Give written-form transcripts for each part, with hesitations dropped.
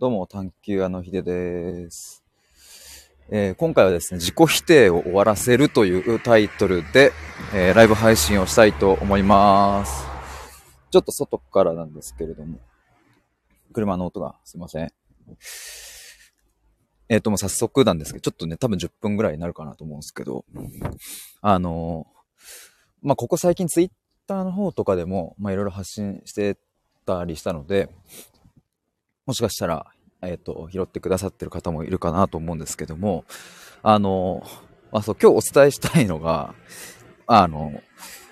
どうも、探求屋のひでです、今回はですね、自己否定を終わらせるというタイトルで、ライブ配信をしたいと思います。ちょっと外からなんですけれども、車の音がすいません。もう早速なんですけど、ちょっとね、多分10分ぐらいになるかなと思うんですけど、ここ最近ツイッターの方とかでも、いろいろ発信してたりしたので、もしかしたら、拾ってくださってる方もいるかなと思うんですけども、今日お伝えしたいのが、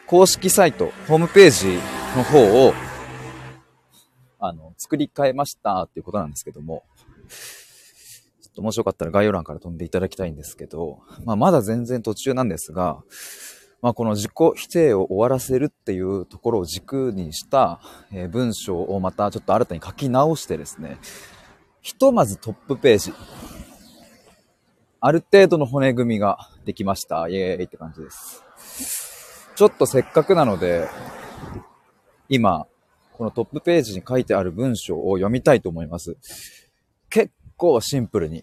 公式サイト、ホームページの方を、作り変えましたっていうことなんですけども、ちょっともしよかったら概要欄から飛んでいただきたいんですけど、まだ全然途中なんですが、この自己否定を終わらせるっていうところを軸にした文章をまたちょっと新たに書き直してですね、ひとまずトップページ、ある程度の骨組みができました。イエーイって感じです。ちょっとせっかくなので今このトップページに書いてある文章を読みたいと思います。結構シンプルに、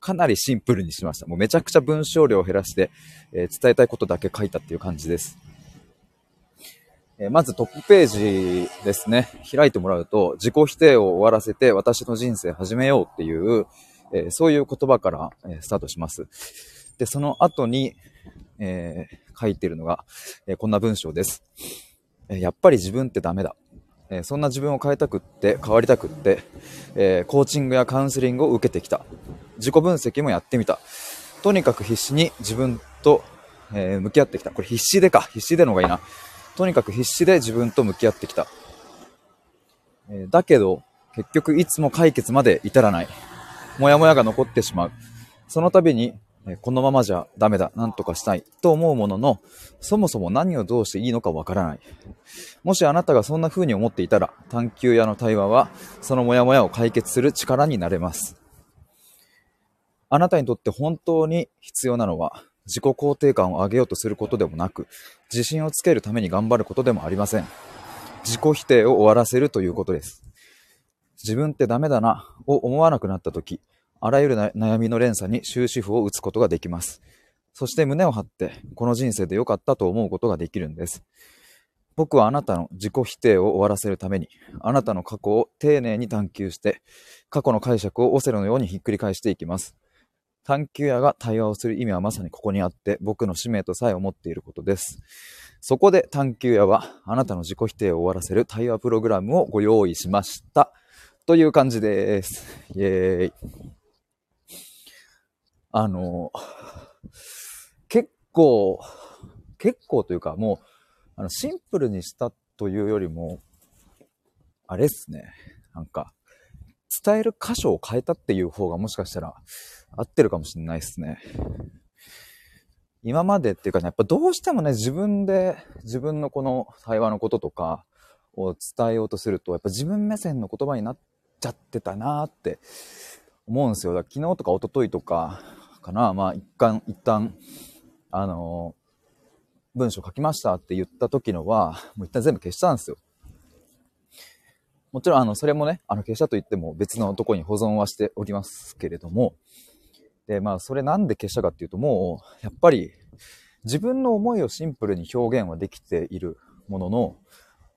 かなりシンプルにしました。もうめちゃくちゃ文章量を減らして、伝えたいことだけ書いたっていう感じです。まずトップページですね。開いてもらうと、自己否定を終わらせて私の人生始めようっていう、そういう言葉から、スタートします。で、その後に、書いてるのが、こんな文章です。やっぱり自分ってダメだ。そんな自分を変えたくって変わりたくって、コーチングやカウンセリングを受けてきた。自己分析もやってみた。とにかく必死に自分と、向き合ってきた。これ必死でか。必死での方がいいな。とにかく必死で自分と向き合ってきた。だけど結局いつも解決まで至らない。もやもやが残ってしまう。その度に、このままじゃダメだ、なんとかしたいと思うものの、そもそも何をどうしていいのかわからない。もしあなたがそんな風に思っていたら、探求屋の対話はそのモヤモヤを解決する力になれます。あなたにとって本当に必要なのは、自己肯定感を上げようとすることでもなく、自信をつけるために頑張ることでもありません。自己否定を終わらせるということです。自分ってダメだなを思わなくなったとき、あらゆる悩みの連鎖に終止符を打つことができます。そして胸を張って、この人生で良かったと思うことができるんです。僕はあなたの自己否定を終わらせるために、あなたの過去を丁寧に探求して、過去の解釈をオセロのようにひっくり返していきます。探求屋が対話をする意味はまさにここにあって、僕の使命とさえ思っていることです。そこで探求屋は、あなたの自己否定を終わらせる対話プログラムをご用意しました。という感じです。イェーイ。結構というか、もう、シンプルにしたというよりも、あれっすね。伝える箇所を変えたっていう方がもしかしたら合ってるかもしれないですね。今までっていうかね、やっぱどうしてもね、自分のこの対話のこととかを伝えようとすると、やっぱ自分目線の言葉になっちゃってたなーって思うんですよ。だから昨日とか一昨日とか、かな、一旦文章書きましたって言った時のはもう一旦全部消したんですよ。もちろんそれもね、消したと言っても別のとこに保存はしておりますけれども、でそれなんで消したかっていうと、もうやっぱり自分の思いをシンプルに表現はできているものの、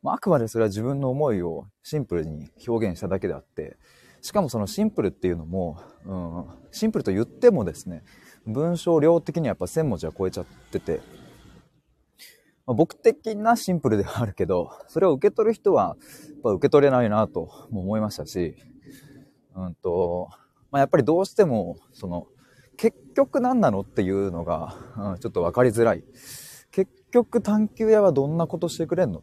あくまでそれは自分の思いをシンプルに表現しただけであって、しかもそのシンプルっていうのも、シンプルと言ってもですね、文章量的にはやっぱ1000文字は超えちゃってて、僕的なシンプルではあるけど、それを受け取る人はやっぱ受け取れないなとも思いましたし、やっぱりどうしてもその結局何なのっていうのが、ちょっと分かりづらい。結局探求屋はどんなことしてくれんの？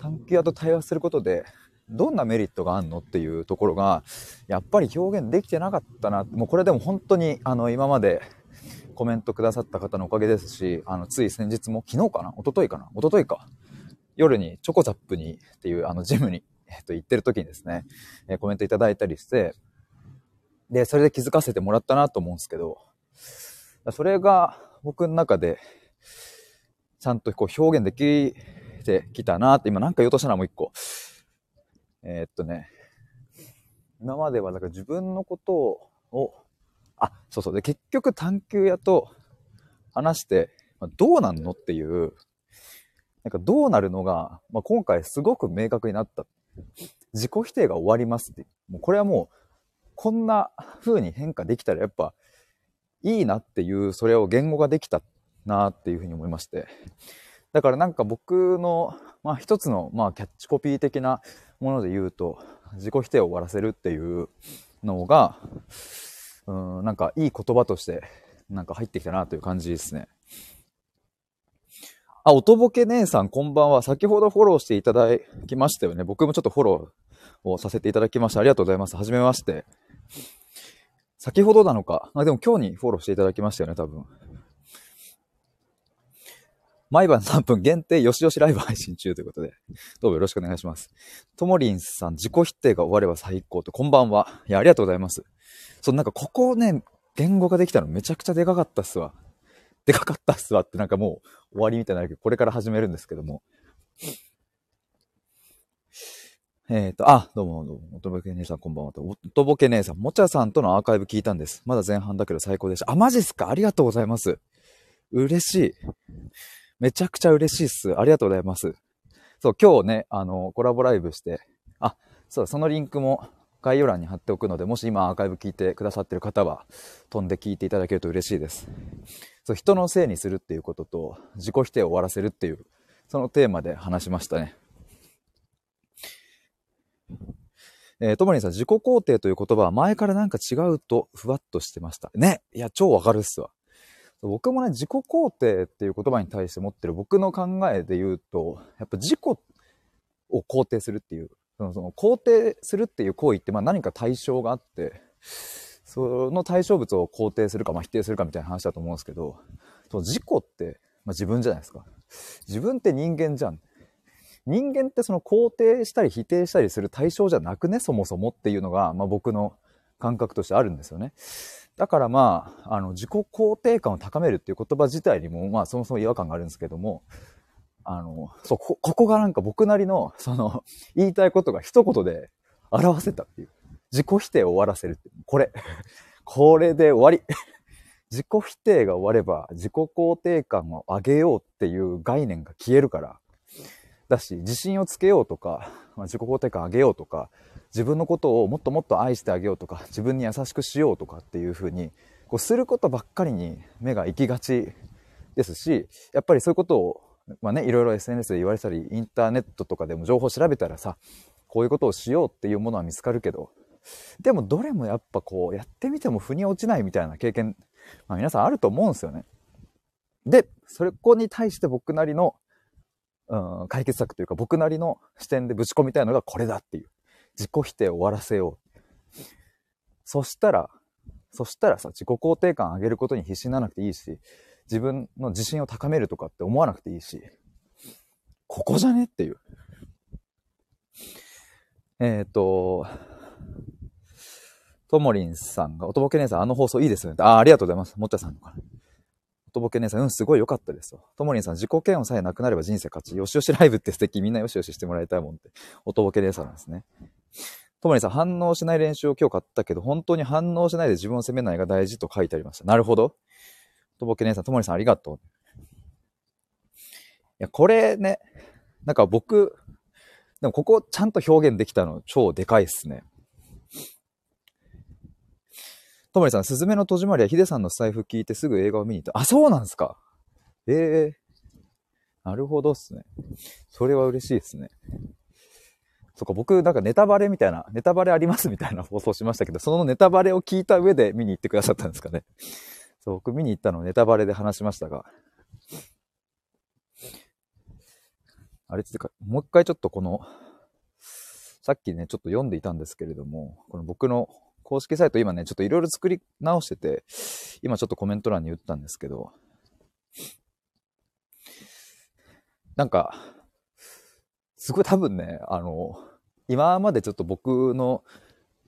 探求屋と対話することでどんなメリットがあんのっていうところがやっぱり表現できてなかったな。もうこれでも本当に今までコメントくださった方のおかげですし、つい先日も一昨日か夜にチョコザップにっていうジムに、行ってる時にですね、コメントいただいたりして、でそれで気づかせてもらったなと思うんですけど、それが僕の中でちゃんとこう表現できてきたなって、今なんか言おうとしたな、もう一個。今まではだから自分のことを、で、結局探求屋と話して、どうなんのっていう、なんかどうなるのが、今回すごく明確になった。自己否定が終わりますって。もうこれはもう、こんな風に変化できたらやっぱいいなっていう、それを言語ができたなっていう風に思いまして。だからなんか僕の、一つの、キャッチコピー的なもので言うと、自己否定を終わらせるっていうのが、なんかいい言葉として、なんか入ってきたなという感じですね。おとぼけ姉さんこんばんは。先ほどフォローしていただきましたよね。僕もちょっとフォローをさせていただきました。ありがとうございます。はじめまして。先ほどなのか。でも今日にフォローしていただきましたよね、多分。毎晩3分限定よしよしライブ配信中ということで、どうもよろしくお願いします。ともりんさん、自己否定が終われば最高と、こんばんは。いや、ありがとうございます。なんかここをね、言語ができたのめちゃくちゃでかかったっすわ。でかかったっすわってなんかもう終わりみたいになるけど、これから始めるんですけども。どうも、おとぼけ姉さんこんばんは。おとぼけ姉さん、もちゃさんとのアーカイブ聞いたんです。まだ前半だけど最高でした。マジっすか？ありがとうございます。嬉しい。めちゃくちゃ嬉しいっす。ありがとうございます。そう、今日ね、コラボライブして、そのリンクも概要欄に貼っておくので、もし今アーカイブ聞いてくださってる方は飛んで聞いていただけると嬉しいです。人のせいにするっていうことと自己否定を終わらせるっていう、そのテーマで話しましたね。ともりんさん、自己肯定という言葉は前からなんか違うとふわっとしてましたね。いや、超わかるっすわ。僕もね、自己肯定っていう言葉に対して持ってる僕の考えで言うと、やっぱ自己を肯定するっていう、その肯定するっていう行為って、何か対象があって、その対象物を肯定するか、否定するかみたいな話だと思うんですけど、自己って、自分じゃないですか。自分って人間じゃん。人間ってその肯定したり否定したりする対象じゃなくね、そもそもっていうのが、僕の感覚としてあるんですよね。だから自己肯定感を高めるっていう言葉自体にも、そもそも違和感があるんですけども、ここがなんか僕なりの、言いたいことが一言で表せたっていう。自己否定を終わらせるって。これで終わり。自己否定が終われば、自己肯定感を上げようっていう概念が消えるから。だし、自信をつけようとか、自己肯定感上げようとか、自分のことをもっともっと愛してあげようとか、自分に優しくしようとかっていう風に、することばっかりに目が行きがちですし、やっぱりそういうことを、いろいろ SNS で言われたり、インターネットとかでも情報調べたらさ、こういうことをしようっていうものは見つかるけど、でもどれもやっぱやってみても腑に落ちないみたいな経験、皆さんあると思うんですよね。で、それこに対して僕なりの、解決策というか、僕なりの視点でぶち込みたいのがこれだっていう。自己否定を終わらせよう。そしたらさ、自己肯定感上げることに必死にならなくていいし、自分の自信を高めるとかって思わなくていいし、ここじゃねっていう。ともりんさんが、おとぼけ姉さん、放送いいですね。ありがとうございます。もっちゃさんから。おとぼけ姉さん、すごい良かったですよ。ともりんさん、自己嫌悪さえなくなれば人生勝ち。よしよしライブって素敵。みんなよしよししてもらいたいもんって。おとぼけ姉さんなんですね。ともりんさん、反応しない練習を今日買ったけど、本当に反応しないで自分を責めないが大事と書いてありました。なるほど。とぼけ姉さん、ともりさんありがとう。いや、これね、なんか僕、でもここちゃんと表現できたの超でかいっすね。ともりさん、すずめの戸締まりはヒデさんのスタイフ聞いてすぐ映画を見に行った。そうなんですか。なるほどっすね。それは嬉しいっすね。そっか、僕なんかネタバレありますみたいな放送しましたけど、そのネタバレを聞いた上で見に行ってくださったんですかね。僕見に行ったのネタバレで話しましたが、あれってか、もう一回ちょっとさっきねちょっと読んでいたんですけれども、この僕の公式サイト今ねちょっといろいろ作り直してて、今ちょっとコメント欄に打ったんですけど、なんかすごい多分ね、今までちょっと僕の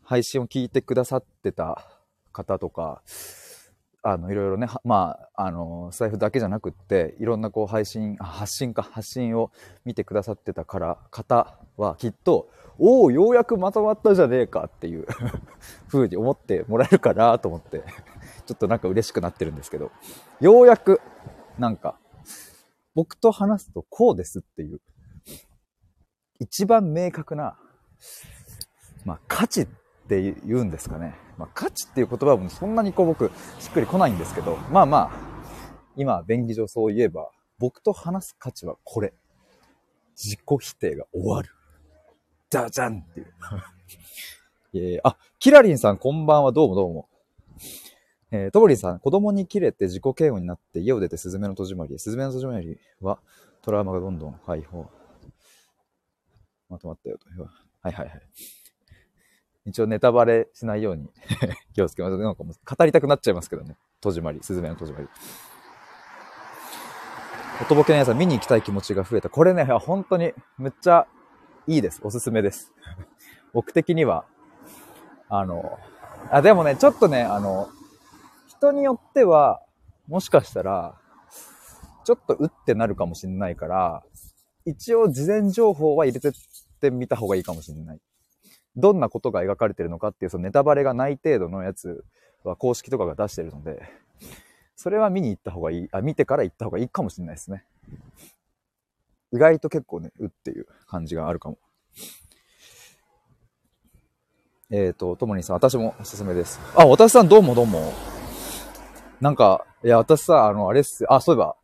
配信を聞いてくださってた方とかいろいろね、まあ、スタイフだけじゃなくって、いろんなこう発信を見てくださってた方はきっと、おお、ようやくまとまったじゃねえかっていう風に思ってもらえるかなと思って、ちょっとなんか嬉しくなってるんですけど、ようやく、なんか、僕と話すとこうですっていう、一番明確な、まあ、価値って言うんですかね。まあ、価値っていう言葉もそんなにこう僕しっくりこないんですけど、まあまあ、今便宜上そう言えば、僕と話す価値はこれ。自己否定が終わる。じゃじゃんっていう。あ、キラリンさんこんばんは、どうもどうも。ともりんさん、子供にキレて自己嫌悪になって家を出てスズメの戸締まりへ。スズメの戸締まりはトラウマがどんどん解放。まとまったよと。はいはいはい。一応ネタバレしないように気をつけます。なんかもう語りたくなっちゃいますけどね。戸締まり、スズメの戸締まり。おとぼけのやさん、見に行きたい気持ちが増えた。これね、本当にめっちゃいいです。おすすめです。僕的には、でもね、ちょっとね、人によっては、もしかしたら、ちょっとうってなるかもしれないから、一応事前情報は入れてってみた方がいいかもしれない。どんなことが描かれてるのかっていう、そのネタバレがない程度のやつは公式とかが出してるので、それは見に行った方がいい、見てから行った方がいいかもしれないですね。意外と結構ね、うっていう感じがあるかも。ともりんさん、私もおすすめです。あ、私さんどうもどうも。なんか、いや、私さ、あれっす、あ、そういえば、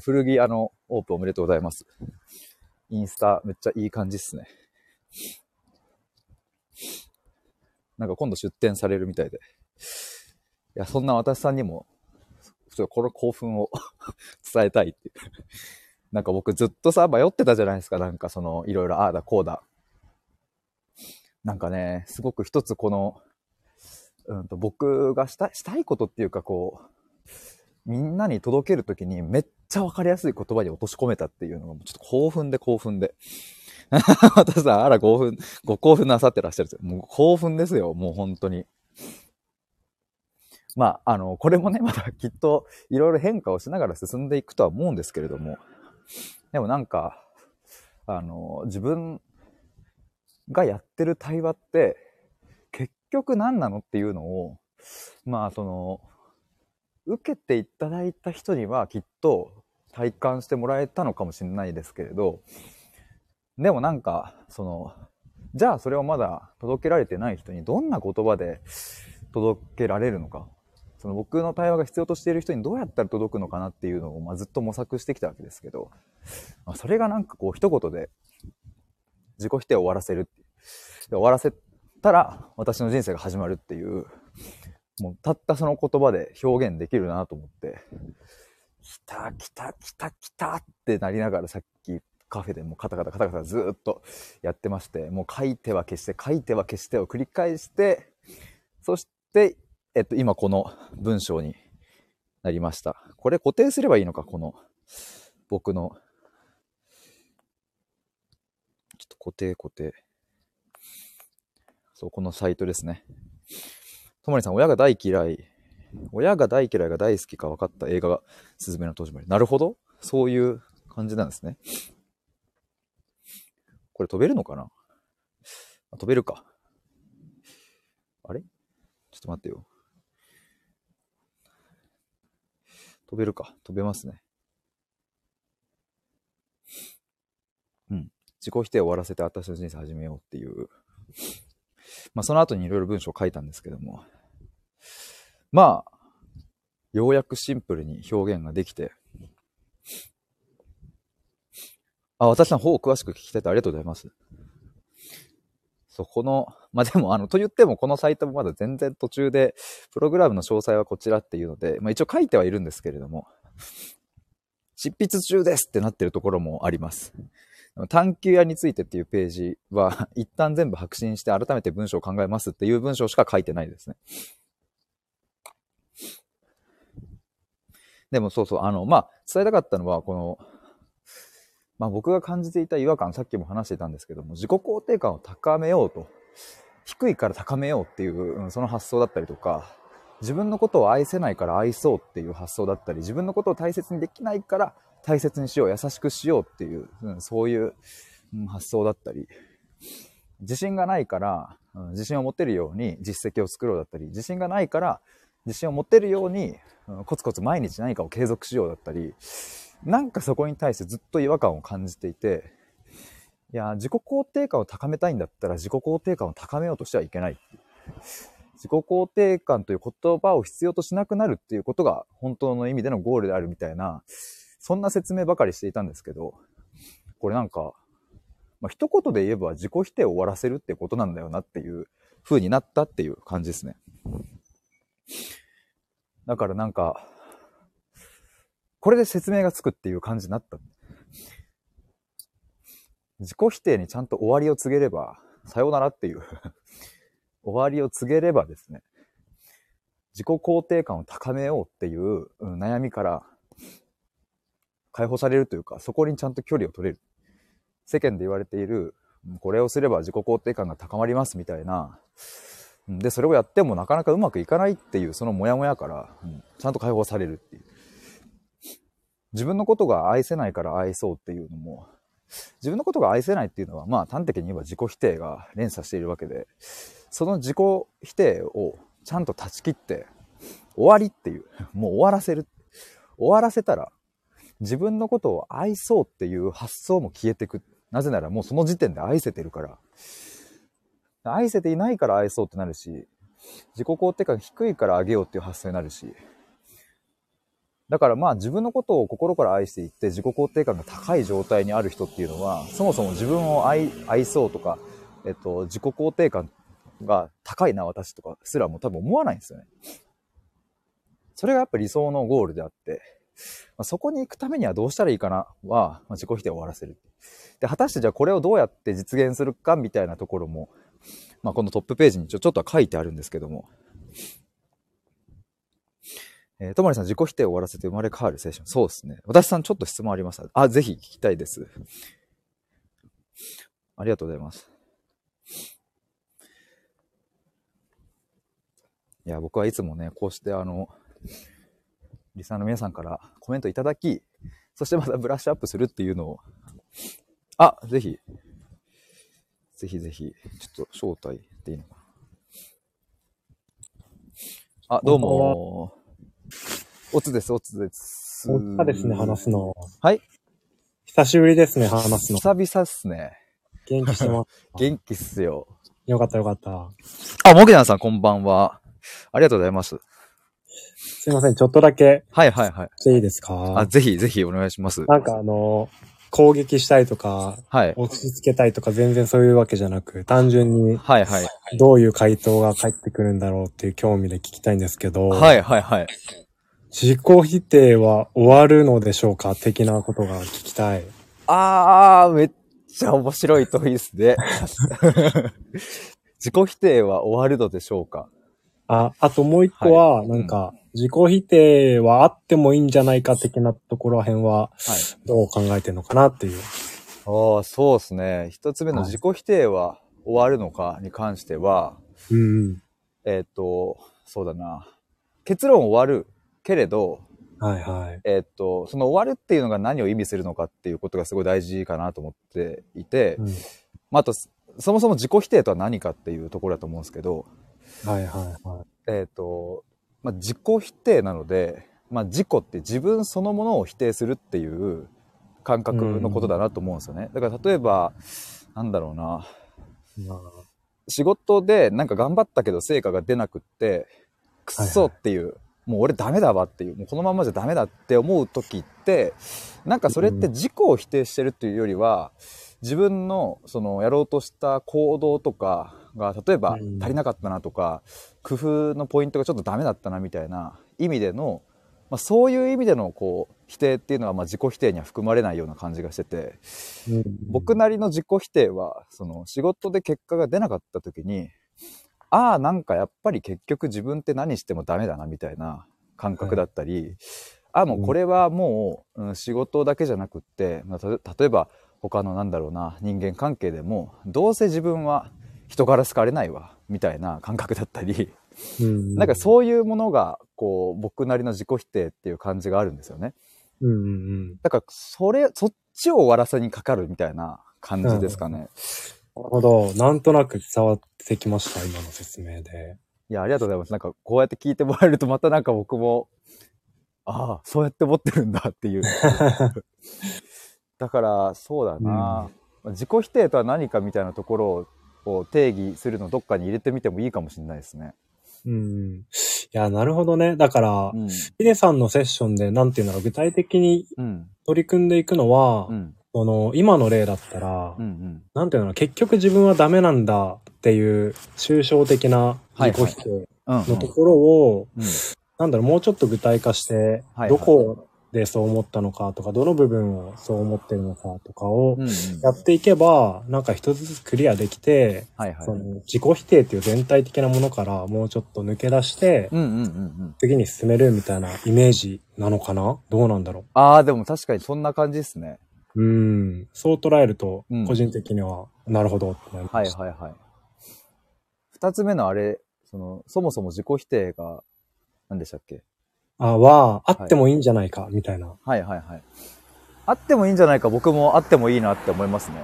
古着屋のオープンおめでとうございます。インスタめっちゃいい感じっすね。なんか今度出店されるみたいで、いやそんな私さんにもちょっとこの興奮を伝えたいっていう。なんか僕ずっとさ迷ってたじゃないですか。なんかそのいろいろああだこうだ、なんかねすごく一つこの、僕がしたいことっていうか、こうみんなに届けるときにめっちゃ分かりやすい言葉に落とし込めたっていうのがちょっと興奮で私さ、あらご興奮なさってらっしゃるんですよ。もう興奮ですよ、もう本当に。まあ、これもね、まだきっといろいろ変化をしながら進んでいくとは思うんですけれども、でもなんか、自分がやってる対話って、結局何なのっていうのを、まあ、受けていただいた人にはきっと体感してもらえたのかもしれないですけれど、でもなんか、じゃあそれをまだ届けられてない人にどんな言葉で届けられるのか、僕の対話が必要としている人にどうやったら届くのかなっていうのを、まあ、ずっと模索してきたわけですけど、まあ、それがなんかこう一言で自己否定を終わらせるっていう。終わらせたら私の人生が始まるっていう、もうたったその言葉で表現できるなと思って、来たってなりながらさっき、カフェでもうカタカタずーっとやってまして、もう書いては消してを繰り返して、そして、今この文章になりました。これ固定すればいいのか、この僕のちょっと固定、そう、このサイトですね。ともりさん、親が大嫌いが大好きか分かった映画がすずめの戸締まり。なるほど、そういう感じなんですね。これ飛べるのかな？飛べるか。あれ？ちょっと待ってよ。飛べるか。飛べますね。うん。自己否定を終わらせて私の人生始めようっていう。まあその後にいろいろ文章を書いたんですけども。まあ、ようやくシンプルに表現ができて、あ、私の方を詳しく聞きたいとありがとうございます。そう、この、まあ、でも、と言ってもこのサイトもまだ全然途中で、プログラムの詳細はこちらっていうので、まあ、一応書いてはいるんですけれども、執筆中ですってなってるところもあります。探求屋についてっていうページは、一旦全部白紙して改めて文章を考えますっていう文章しか書いてないですね。でもそう、まあ、伝えたかったのは、この、まあ僕が感じていた違和感、さっきも話していたんですけども、自己肯定感を高めようと、低いから高めようっていう、その発想だったりとか、自分のことを愛せないから愛そうっていう発想だったり、自分のことを大切にできないから大切にしよう、優しくしようっていう、そういう発想だったり、自信がないから自信を持てるように実績を作ろうだったり、自信がないから自信を持てるようにコツコツ毎日何かを継続しようだったり、なんかそこに対してずっと違和感を感じていて、いや自己肯定感を高めたいんだったら自己肯定感を高めようとしてはいけない。自己肯定感という言葉を必要としなくなるっていうことが本当の意味でのゴールであるみたいな、そんな説明ばかりしていたんですけど、これなんか、一言で言えば自己否定を終わらせるってことなんだよなっていう風になったっていう感じですね。だからなんかこれで説明がつくっていう感じになった。自己否定にちゃんと終わりを告げれば、さようならっていう終わりを告げればですね、自己肯定感を高めようっていう悩みから解放されるというか、そこにちゃんと距離を取れる。世間で言われているこれをすれば自己肯定感が高まりますみたいな、でそれをやってもなかなかうまくいかないっていうそのモヤモヤから、ちゃんと解放されるっていう。自分のことが愛せないから愛そうっていうのも、自分のことが愛せないっていうのは端的に言えば自己否定が連鎖しているわけで、その自己否定をちゃんと断ち切って終わりっていう、もう終わらせる、終わらせたら自分のことを愛そうっていう発想も消えてく。なぜならもうその時点で愛せてるから。愛せていないから愛そうってなるし、自己肯定感低いからあげようっていう発想になるし、だから自分のことを心から愛していって自己肯定感が高い状態にある人っていうのは、そもそも自分を愛そうとか、自己肯定感が高いな私とかすらも多分思わないんですよね。それがやっぱり理想のゴールであって、そこに行くためにはどうしたらいいかなは、自己否定を終わらせる。で、果たしてじゃあこれをどうやって実現するかみたいなところも、このトップページにちょっとは書いてあるんですけども、ともりさん、自己否定を終わらせて生まれ変わる青春。そうですね。私さん、ちょっと質問ありました。あ、ぜひ聞きたいです。ありがとうございます。いや、僕はいつもね、こうしてリスナーの皆さんからコメントいただき、そしてまたブラッシュアップするっていうのを、あ、ぜひ、ぜひぜひ、ちょっと招待でいいのかな。あ、どうも。おつです、おつです。おつですね、話すの。はい。久しぶりですね、話すの。久々っすね。元気してます。元気っすよ。よかったよかった。あ、もげなさんこんばんは。ありがとうございます。すいません、ちょっとだけ。はいはいはい。いいですか？あ、ぜひぜひお願いします。なんか攻撃したいとか、はい、押し付けたいとか全然そういうわけじゃなく、単純に、はいはい。どういう回答が返ってくるんだろうっていう興味で聞きたいんですけど。はいはいはい。自己否定は終わるのでしょうか的なことが聞きたい。あー、めっちゃ面白い問いですね。自己否定は終わるのでしょうか。あともう一個は、はい、なんか、自己否定はあってもいいんじゃないか的なところら辺は、どう考えてるのかなっていう。はい、ああ、そうですね。一つ目の自己否定は終わるのかに関しては、うん、そうだな。結論終わるけれど、はいはい。その終わるっていうのが何を意味するのかっていうことがすごい大事かなと思っていて、うん、あと、そもそも自己否定とは何かっていうところだと思うんですけど、はいはいはい。自己否定なので、自己って自分そのものを否定するっていう感覚のことだなと思うんですよね。だから例えば、なんだろうな。仕事でなんか頑張ったけど成果が出なくって、くっそっていう、はいはい、もう俺ダメだわっていう、もうこのままじゃダメだって思う時って、なんかそれって自己を否定してるっていうよりは、自分のそのやろうとした行動とかが例えば足りなかったなとか、工夫のポイントがちょっとダメだったなみたいな意味での、そういう意味でのこう否定っていうのは自己否定には含まれないような感じがしてて、僕なりの自己否定はその仕事で結果が出なかった時に、ああなんかやっぱり結局自分って何してもダメだなみたいな感覚だったり、はい、あもうこれはもう仕事だけじゃなくって、例えば他のなんだろうな人間関係でもどうせ自分は人から好かれないわみたいな感覚だったりうん、なんかそういうものがこう僕なりの自己否定っていう感じがあるんですよね。うんうんうん、だからそっちを終わらせにかかるみたいな感じですかね。うんなるほど。なんとなく伝わってきました、今の説明で。いや、ありがとうございます。なんか、こうやって聞いてもらえると、またなんか僕も、ああ、そうやって思ってるんだっていう。だから、そうだな、うん。自己否定とは何かみたいなところを定義するのをどっかに入れてみてもいいかもしれないですね。うん。いや、なるほどね。だから、ヒデさんのセッションで、なんていうの、具体的に取り組んでいくのは、その今の例だったら、うんうん、なんていうの結局自分はダメなんだっていう抽象的な自己否定のところを、なんだろう、もうちょっと具体化して、はいはい、どこでそう思ったのかとか、どの部分をそう思ってるのかとかをやっていけば、なんか一つずつクリアできて、はいはい、その自己否定っていう全体的なものからもうちょっと抜け出して、次に進めるみたいなイメージなのかな？どうなんだろう？あー、でも確かにそんな感じですね。うん、そう捉えると個人的には、うん、なるほどってなりました。はいはいはい。二つ目のあれ、そもそも自己否定が何でしたっけ？あってもいいんじゃないか、はい、みたいな。はいはいはい。あってもいいんじゃないか、僕もあってもいいなって思いますね。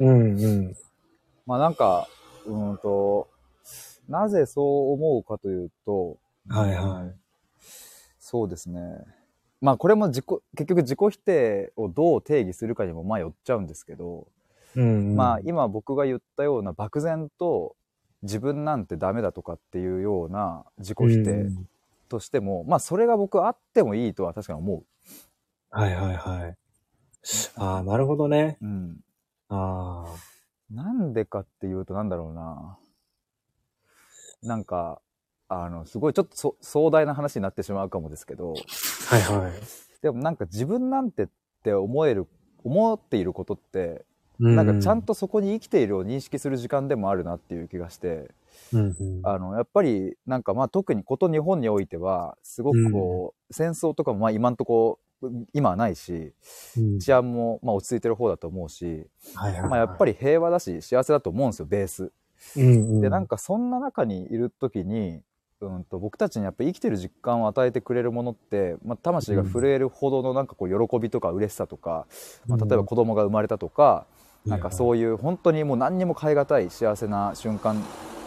うんうん。まあなんかなぜそう思うかというと、はいはい。そうですね。まあこれも結局自己否定をどう定義するかにも迷っちゃうんですけど、うんうん、まあ今僕が言ったような漠然と自分なんてダメだとかっていうような自己否定としても、まあそれが僕あってもいいとは確かに思う。はいはいはい。ああなるほどね。うん。ああなんでかっていうとなんだろうな。なんか。すごいちょっと壮大な話になってしまうかもですけど、はいはい。でもなんか自分なんてって思っていることって、うん、なんかちゃんとそこに生きているを認識する時間でもあるなっていう気がして、うんうん、やっぱりなんかまあ特にこと日本においてはすごくこう、うん、戦争とかもまあ今んとこ今はないし、治安もまあ落ち着いてる方だと思うし、はいはいはい、まあやっぱり平和だし幸せだと思うんですよベース。うんうん、でなんかそんな中にいるときに。僕たちにやっぱり生きてる実感を与えてくれるものって、まあ、魂が震えるほどのなんかこう喜びとか嬉しさとか、まあ、例えば子供が生まれたとか、うん、なんかそういう本当にもう何にも代えがたい幸せな瞬間っ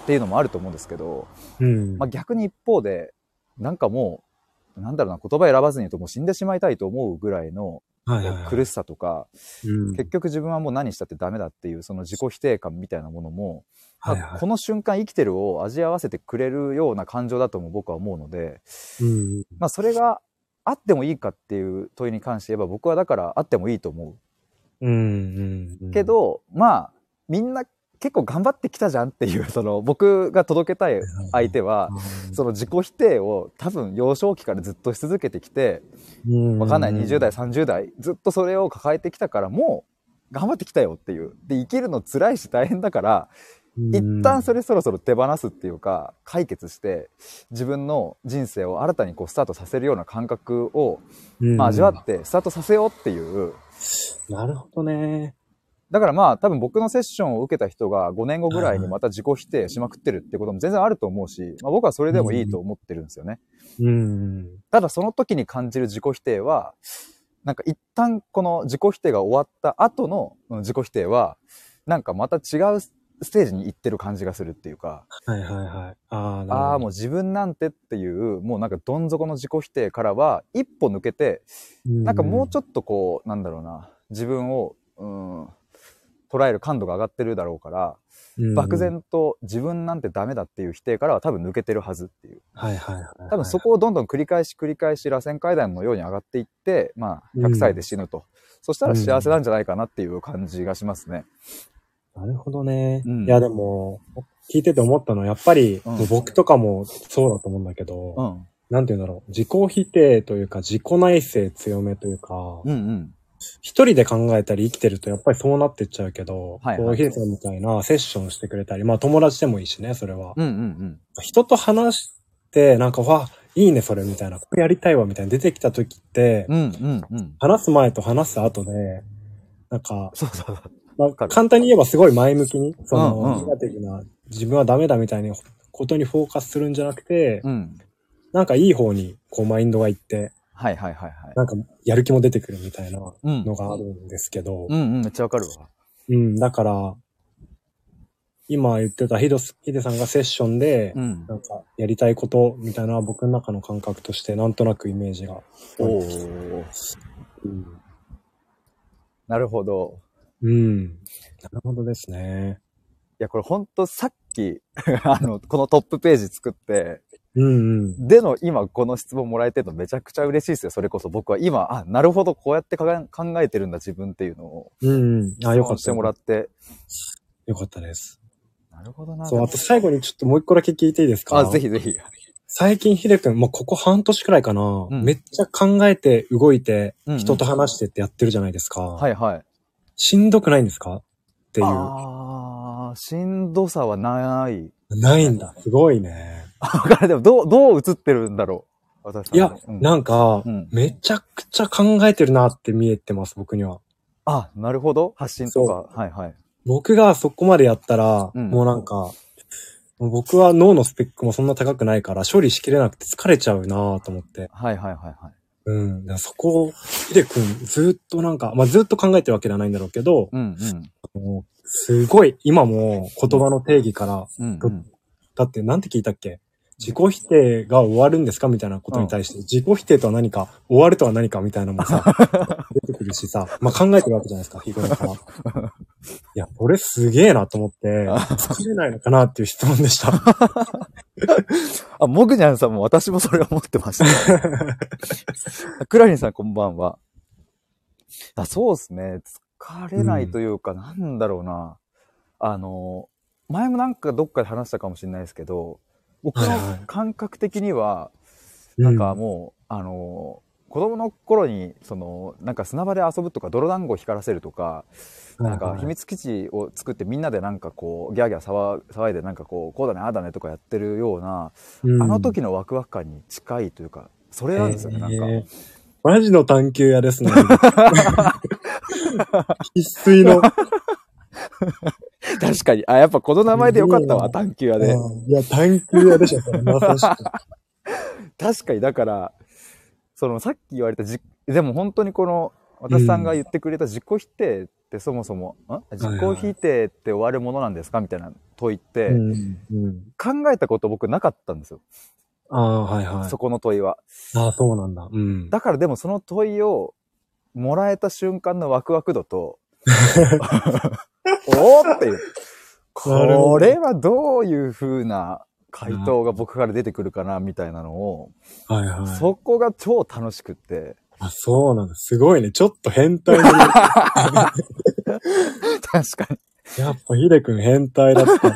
ていうのもあると思うんですけど、うんまあ、逆に一方でなんかもうなんだろうな言葉選ばずに言うともう死んでしまいたいと思うぐらいの苦しさとか、はいはいはい、結局自分はもう何したってダメだっていうその自己否定感みたいなものもこの瞬間生きてるを味合わせてくれるような感情だとも僕は思うので、うんまあ、それがあってもいいかっていう問いに関して言えば僕はだからあってもいいと思う、うんうん、けどまあみんな結構頑張ってきたじゃんっていうその僕が届けたい相手はその自己否定を多分幼少期からずっとし続けてきて、うん、わかんない20代30代ずっとそれを抱えてきたからもう頑張ってきたよっていうで生きるの辛いし大変だから一旦それそろそろ手放すっていうか解決して自分の人生を新たにこうスタートさせるような感覚をまあ味わってスタートさせようっていうなるほどねだからまあ多分僕のセッションを受けた人が5年後ぐらいにまた自己否定しまくってるってことも全然あると思うし、まあ、僕はそれでもいいと思ってるんですよね、うん、ただその時に感じる自己否定はなんか一旦この自己否定が終わった後の自己否定はなんかまた違うステージに行ってる感じがするっていうか、はいはいはい、ああもう自分なんてっていうもうなんかどん底の自己否定からは一歩抜けて、うん、なんかもうちょっとこうなんだろうな自分を、捉える感度が上がってるだろうから、うん、漠然と自分なんてダメだっていう否定からは多分抜けてるはずっていう、はいはいはいはい、多分そこをどんどん繰り返し繰り返し螺旋階段のように上がっていってまあ100歳で死ぬと、うん、そしたら幸せなんじゃないかなっていう感じがしますね、うんなるほどね。うん、いやでも、聞いてて思ったのは、やっぱり、うん、僕とかもそうだと思うんだけど、うん、なんて言うんだろう、自己否定というか、自己内省強めというか、うんうん、一人で考えたり生きてるとやっぱりそうなってっちゃうけど、はいはい、こうヒデさんみたいなセッションしてくれたり、まあ友達でもいいしね、それは。うんうんうん、人と話して、なんか、わ、いいねそれみたいな、これやりたいわみたいな出てきた時って、うんうんうん、話す前と話す後で、なんか、そうそうそうまあ、簡単に言えばすごい前向きに、その、ネガティブな、自分はダメだみたいにことにフォーカスするんじゃなくて、うん、なんかいい方にこうマインドがいって、はいはいはいはい、なんかやる気も出てくるみたいなのがあるんですけど、うん、うんうんめっちゃわかるわ。うんだから今言ってたヒデさんがセッションで、うん、なんかやりたいことみたいなのは僕の中の感覚としてなんとなくイメージがおー、うん、なるほどうんなるほどですね。いやこれほんとさっきこのトップページ作ってうんうん、での今この質問もらえてるのめちゃくちゃ嬉しいですよ。それこそ僕は今あなるほどこうやって考えてるんだ自分っていうのをうんあよかったしてもらってよかったです。なるほどな。そうあと最後にちょっともう一個だけ聞いていいですか。あぜひぜひ。最近ヒデ君もうここ半年くらいかな、うん、めっちゃ考えて動いて、うんうん、人と話してってやってるじゃないですか。はいはい。しんどくないんですかっていう。ああしんどさはない。ないんだすごいね。でもどう映ってるんだろう私いや、うん、なんか、うん、めちゃくちゃ考えてるなって見えてます僕には。あなるほど発信とかはいはい。僕がそこまでやったら、うん、もうなんか僕は脳のスペックもそんな高くないから処理しきれなくて疲れちゃうなと思って。はいはいはいはい。うんだそこをヒデ君ずっとなんかまあずっと考えてるわけではないんだろうけど、うんうん、すごい今も言葉の定義から、うんうん、だってなんて聞いたっけ。自己否定が終わるんですかみたいなことに対して、うん、自己否定とは何か、終わるとは何かみたいなのもさ、出てくるしさ、まあ、考えてるわけじゃないですか、日頃から。いや、これすげえなと思って、作れないのかなっていう質問でした。あ、モグニャンさんも私もそれ思ってました。クラリンさんこんばんは。あ、そうですね。疲れないというか、うん、なんだろうな。前もなんかどっかで話したかもしれないですけど、僕の感覚的には、なんかもう、子供の頃に、なんか砂場で遊ぶとか、泥団子を光らせるとか、なんか秘密基地を作ってみんなでなんかこう、ギャーギャー騒いでなんかこう、こうだね、ああだねとかやってるような、あの時のワクワク感に近いというか、それなんですよね、なんか。マジの探求屋ですね。必須の。確かに。あ、やっぱこの名前でよかったわ、探求屋で。いや、探求屋でしょ、それ。確かに、だから、さっき言われた、でも本当にこの、私さんが言ってくれた自己否定ってそもそも、自己否定って終わるものなんですかみたいな問いって、うんうん、考えたこと僕なかったんですよ。ああ、はいはい。そこの問いは。ああ、そうなんだ。うん。だからでもその問いをもらえた瞬間のワクワク度と、おーっていう。これはどういう風な回答が僕から出てくるかなみたいなのを、はいはい、そこが超楽しくって。あ、そうなんだ。すごいね。ちょっと変態。確かに。やっぱヒデ君変態だった、ね。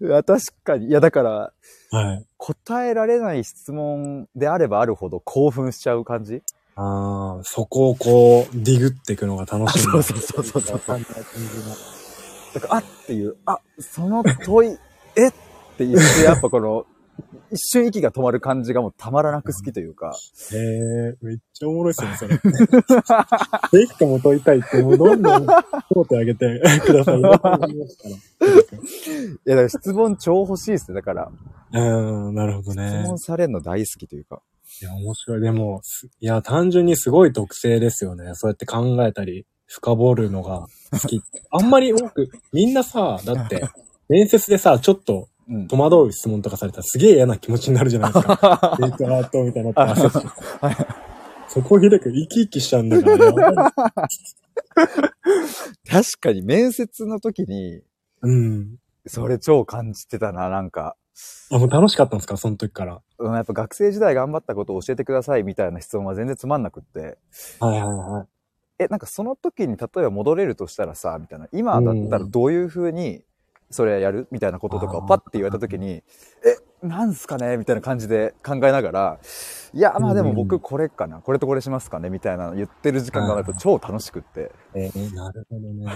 いや、確かに。いや、だから、はい、答えられない質問であればあるほど興奮しちゃう感じ。ああ、そこをこう、ディグっていくのが楽しい。そう。だから、あっていう、あ、その問い、えって言って、やっぱこの、一瞬息が止まる感じがもうたまらなく好きというか。へえ、めっちゃおもろいっすね、それ。いくつも問いたいって、もうどんどん問うてあげてください。いや、だから質問超欲しいっすね、だから。なるほどね。質問されるの大好きというか。いや、面白い。でも、いや、単純にすごい特性ですよね。そうやって考えたり、深掘るのが好き。あんまり多く、みんなさ、だって、面接でさ、ちょっと戸惑う質問とかされたらすげえ嫌な気持ちになるじゃないですか。アートみたいなってそこをひどく生き生きしちゃうんだから。確かに、面接の時に、うん。それ超感じてたな、なんか。あ、もう楽しかったんですかその時から。うん、やっぱ学生時代頑張ったことを教えてくださいみたいな質問は全然つまんなくって。はいはいはい。なんかその時に例えば戻れるとしたらさ、みたいな。今だったらどういう風にそれやるみたいなこととかをパッて言われた時に、なんすかねみたいな感じで考えながら、いや、まあでも僕これかな、これとこれしますかねみたいな言ってる時間があると超楽しくって。なるほどね。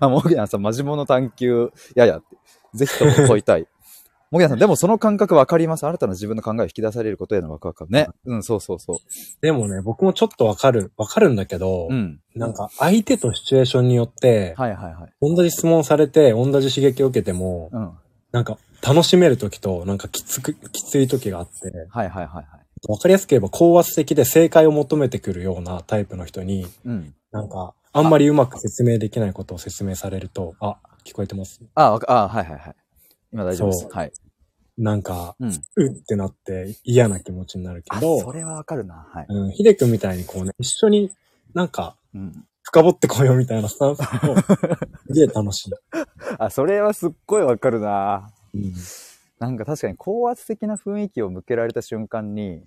あ、もう、モグニャンさん、マジモの探求、ややって。ぜひとも問いたい。もぐやさん、でもその感覚わかります。新たな自分の考えを引き出されることへのワクワク感ね。うん、そうそうそう。でもね、僕もちょっとわかるんだけど、うん、なんか相手とシチュエーションによって、はいはいはい。同じ質問されて、同じ刺激を受けても、うん、なんか楽しめるときと、なんかきついときがあって、はいはいはいはい。わかりやすければ高圧的で正解を求めてくるようなタイプの人に、うん、なんかあんまりうまく説明できないことを説明されると、あ、聞こえてます？あ、はいはいはい。今大丈夫です。はい。なんか、うん、ってなって嫌な気持ちになるけど。あ、それはわかるな。はい。うん。ヒデ君みたいにこうね、一緒になんか、うん、深掘ってこようみたいなスタンスも、すげえ楽しい。あ、それはすっごいわかるな。うん。なんか確かに高圧的な雰囲気を向けられた瞬間に、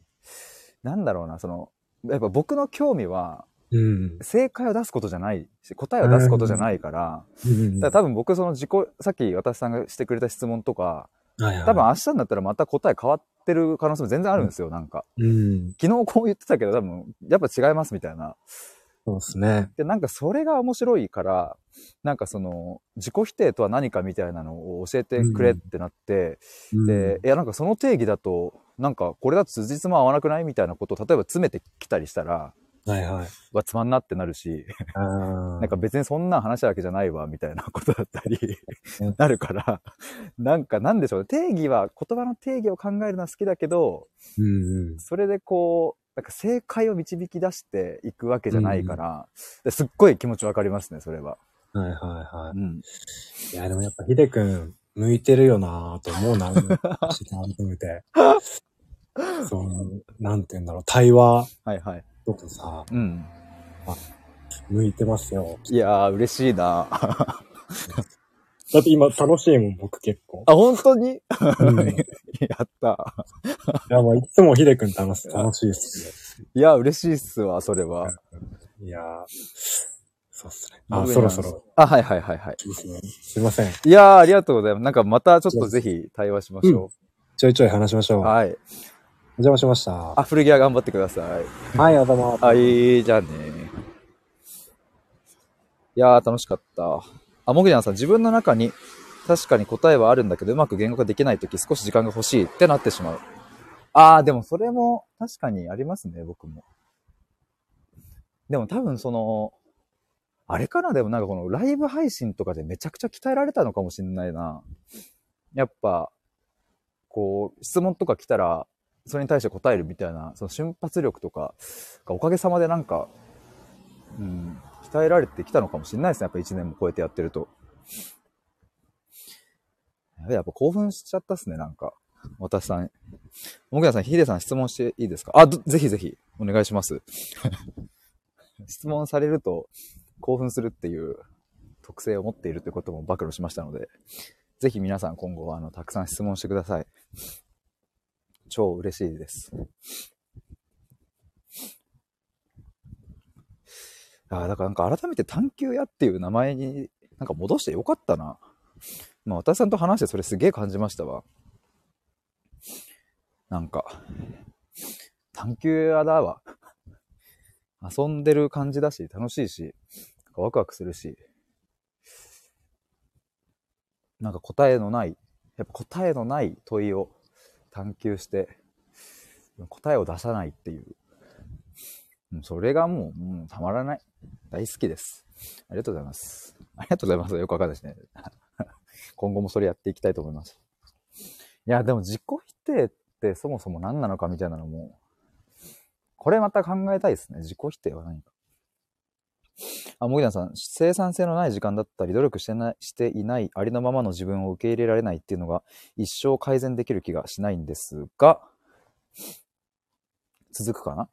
なんだろうな、その、やっぱ僕の興味は、うん、正解を出すことじゃないし、答えを出すことじゃないから、うん、だから多分僕そのさっき私さんがしてくれた質問とか、はいはい、多分明日になったらまた答え変わってる可能性も全然あるんですよ、なんか。うん、昨日こう言ってたけど多分、やっぱ違いますみたいな。そうですね。で、なんかそれが面白いから、なんかその、自己否定とは何かみたいなのを教えてくれってなって、うん、で、いやなんかその定義だと、なんかこれだとつじつま合わなくないみたいなことを例えば詰めてきたりしたら、はいはい。はつまんなってなるし、なんか別にそんな話だけじゃないわ、みたいなことだったり、なるから、なんかなんでしょうね。言葉の定義を考えるのは好きだけど、うんうん、それでこう、なんか正解を導き出していくわけじゃないから、うん、すっごい気持ちわかりますね、それは。はいはいはい。うん、いや、でもやっぱヒデ君、向いてるよなぁと思うな、改めて。そう、なんて言うんだろう、対話。はいはい。とかさ、うん、あ、向いてますよ。いやー嬉しいな。だって今楽しいもん僕結構。あ、本当に？うん、やった。いやもういつもヒデ君楽しいですね。いや嬉しいっすわそれは。いやーそうっすね。あ、そろそろ。あ、はいはいはいはい。いいですね。すいません。いやーありがとうございます。なんかまたちょっとぜひ対話しましょう。うん、ちょいちょい話しましょう。はい。お邪魔しました。あ、古着屋頑張ってください。はい、お邪魔。はい、じゃあね。いやー、楽しかった。あ、もぐちゃんさん、自分の中に確かに答えはあるんだけど、うまく言語化できないとき、少し時間が欲しいってなってしまう。あー、でもそれも確かにありますね、僕も。でも多分その、あれかな、でもなんかこのライブ配信とかでめちゃくちゃ鍛えられたのかもしれないな。やっぱ、こう、質問とか来たら、それに対して答えるみたいなその瞬発力とかがおかげさまでなんか、うん、鍛えられてきたのかもしれないですね。やっぱ1年も超えてやってるとやっぱ興奮しちゃったっすね。なんか私さん、もぐやさん、ヒデさん質問していいですか？あ、ぜひぜひお願いします質問されると興奮するっていう特性を持っているということも暴露しましたので、ぜひ皆さん今後はたくさん質問してください。超嬉しいです。あ、だからなんか改めて探求屋っていう名前になんか戻してよかったな。まあ私さんと話してそれすげえ感じましたわ。なんか探求屋だわ。遊んでる感じだし楽しいし、なんかワクワクするし、なんか答えのない問いを探求して答えを出さないっていう、それがもう、たまらない、大好きです。ありがとうございます。ありがとうございます。よくわかんないですね今後もそれやっていきたいと思います。いやでも自己否定ってそもそも何なのかみたいなのもこれまた考えたいですね。自己否定は何か。あ、もぎなさん、生産性のない時間だったり努力していないありのままの自分を受け入れられないっていうのが一生改善できる気がしないんですが、続くかな。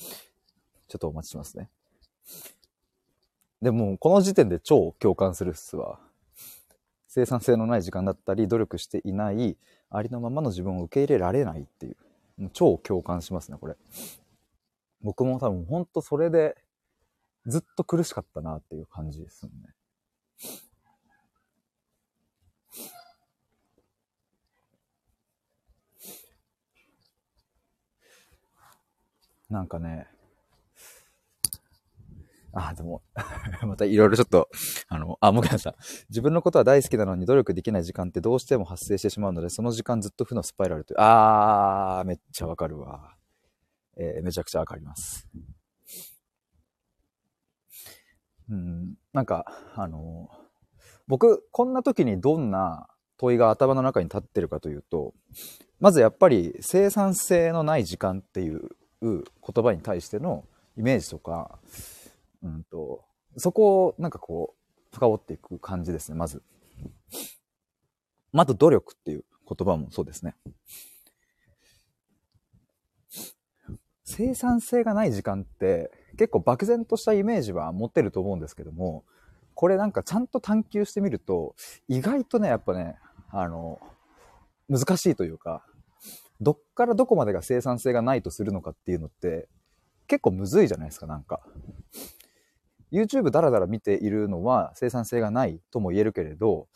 ちょっとお待ちしますね。でもこの時点で超共感するっすわ。生産性のない時間だったり努力していないありのままの自分を受け入れられないっていう、もう超共感しますねこれ。僕も多分ほんとそれでずっと苦しかったなっていう感じですよね。なんかね、でもまたいろいろちょっともう一回さん、自分のことは大好きなのに努力できない時間ってどうしても発生してしまうので、その時間ずっと負のスパイラルという。めっちゃわかるわ。めちゃくちゃわかります。なんか僕こんな時にどんな問いが頭の中に立ってるかというと、まずやっぱり生産性のない時間っていう言葉に対してのイメージとか、そこをなんかこう深掘っていく感じですね。まず努力っていう言葉もそうですね。生産性がない時間って結構漠然としたイメージは持ってると思うんですけども、これなんかちゃんと探求してみると意外とね、やっぱね難しいというか、どっからどこまでが生産性がないとするのかっていうのって結構むずいじゃないですか。なんか YouTube だらだら見ているのは生産性がないとも言えるけれど、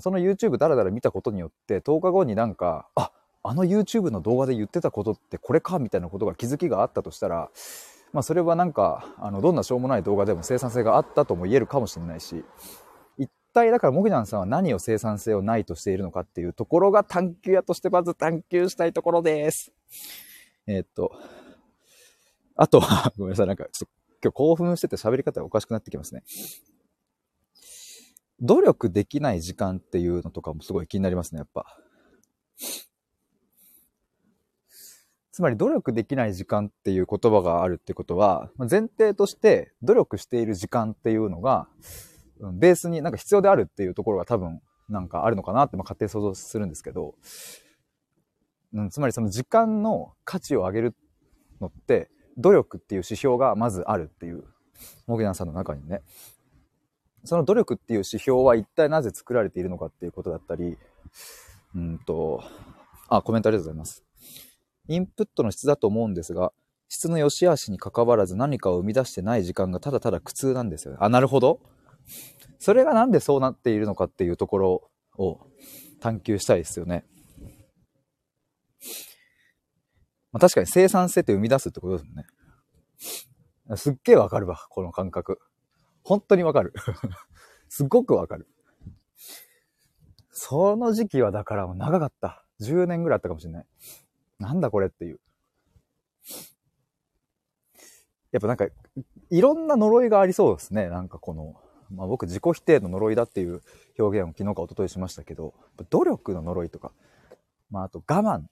その YouTube だらだら見たことによって10日後になんかYouTube の動画で言ってたことってこれかみたいなことが気づきがあったとしたら、それはなんかどんなしょうもない動画でも生産性があったとも言えるかもしれないし、一体だからもぐにゃんさんは何を生産性をないとしているのかっていうところが探求屋としてまず探求したいところです。あとはごめんなさい、なんかちょっと今日興奮してて喋り方がおかしくなってきますね。努力できない時間っていうのとかもすごい気になりますね。やっぱつまり努力できない時間っていう言葉があるってことは、前提として努力している時間っていうのがベースになんか必要であるっていうところが多分なんかあるのかなって勝手に想像するんですけど、つまりその時間の価値を上げるのって努力っていう指標がまずあるっていう、もぐにゃんさんの中にね、その努力っていう指標は一体なぜ作られているのかっていうことだったり、コメントありがとうございます。インプットの質だと思うんですが、質の良し悪しに関わらず何かを生み出してない時間がただただ苦痛なんですよね。なるほど。それがなんでそうなっているのかっていうところを探求したいですよね。確かに生産性って生み出すってことですもんね。すっげえわかるわ、この感覚。本当にわかる。すごくわかる。その時期はだから長かった。10年ぐらいあったかもしれない。なんだこれっていう。やっぱなんかいろんな呪いがありそうですね。なんかこの、僕自己否定の呪いだっていう表現を昨日か一昨日しましたけど、努力の呪いとか、あと我慢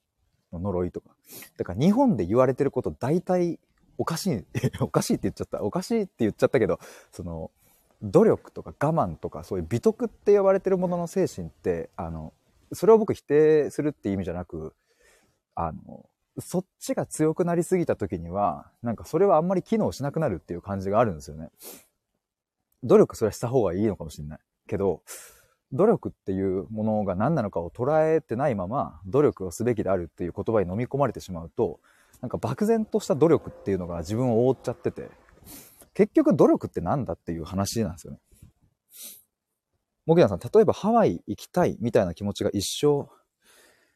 の呪いとか、だから日本で言われてること大体おかしいおかしいって言っちゃったけど、その努力とか我慢とかそういう美徳って呼ばれてるものの精神って、それを僕否定するって意味じゃなく、そっちが強くなりすぎた時にはなんかそれはあんまり機能しなくなるっていう感じがあるんですよね。努力それはした方がいいのかもしれないけど、努力っていうものが何なのかを捉えてないまま努力をすべきであるっていう言葉に飲み込まれてしまうと、なんか漠然とした努力っていうのが自分を覆っちゃってて、結局努力ってなんだっていう話なんですよね。もぐやんさん、例えばハワイ行きたいみたいな気持ちが一生、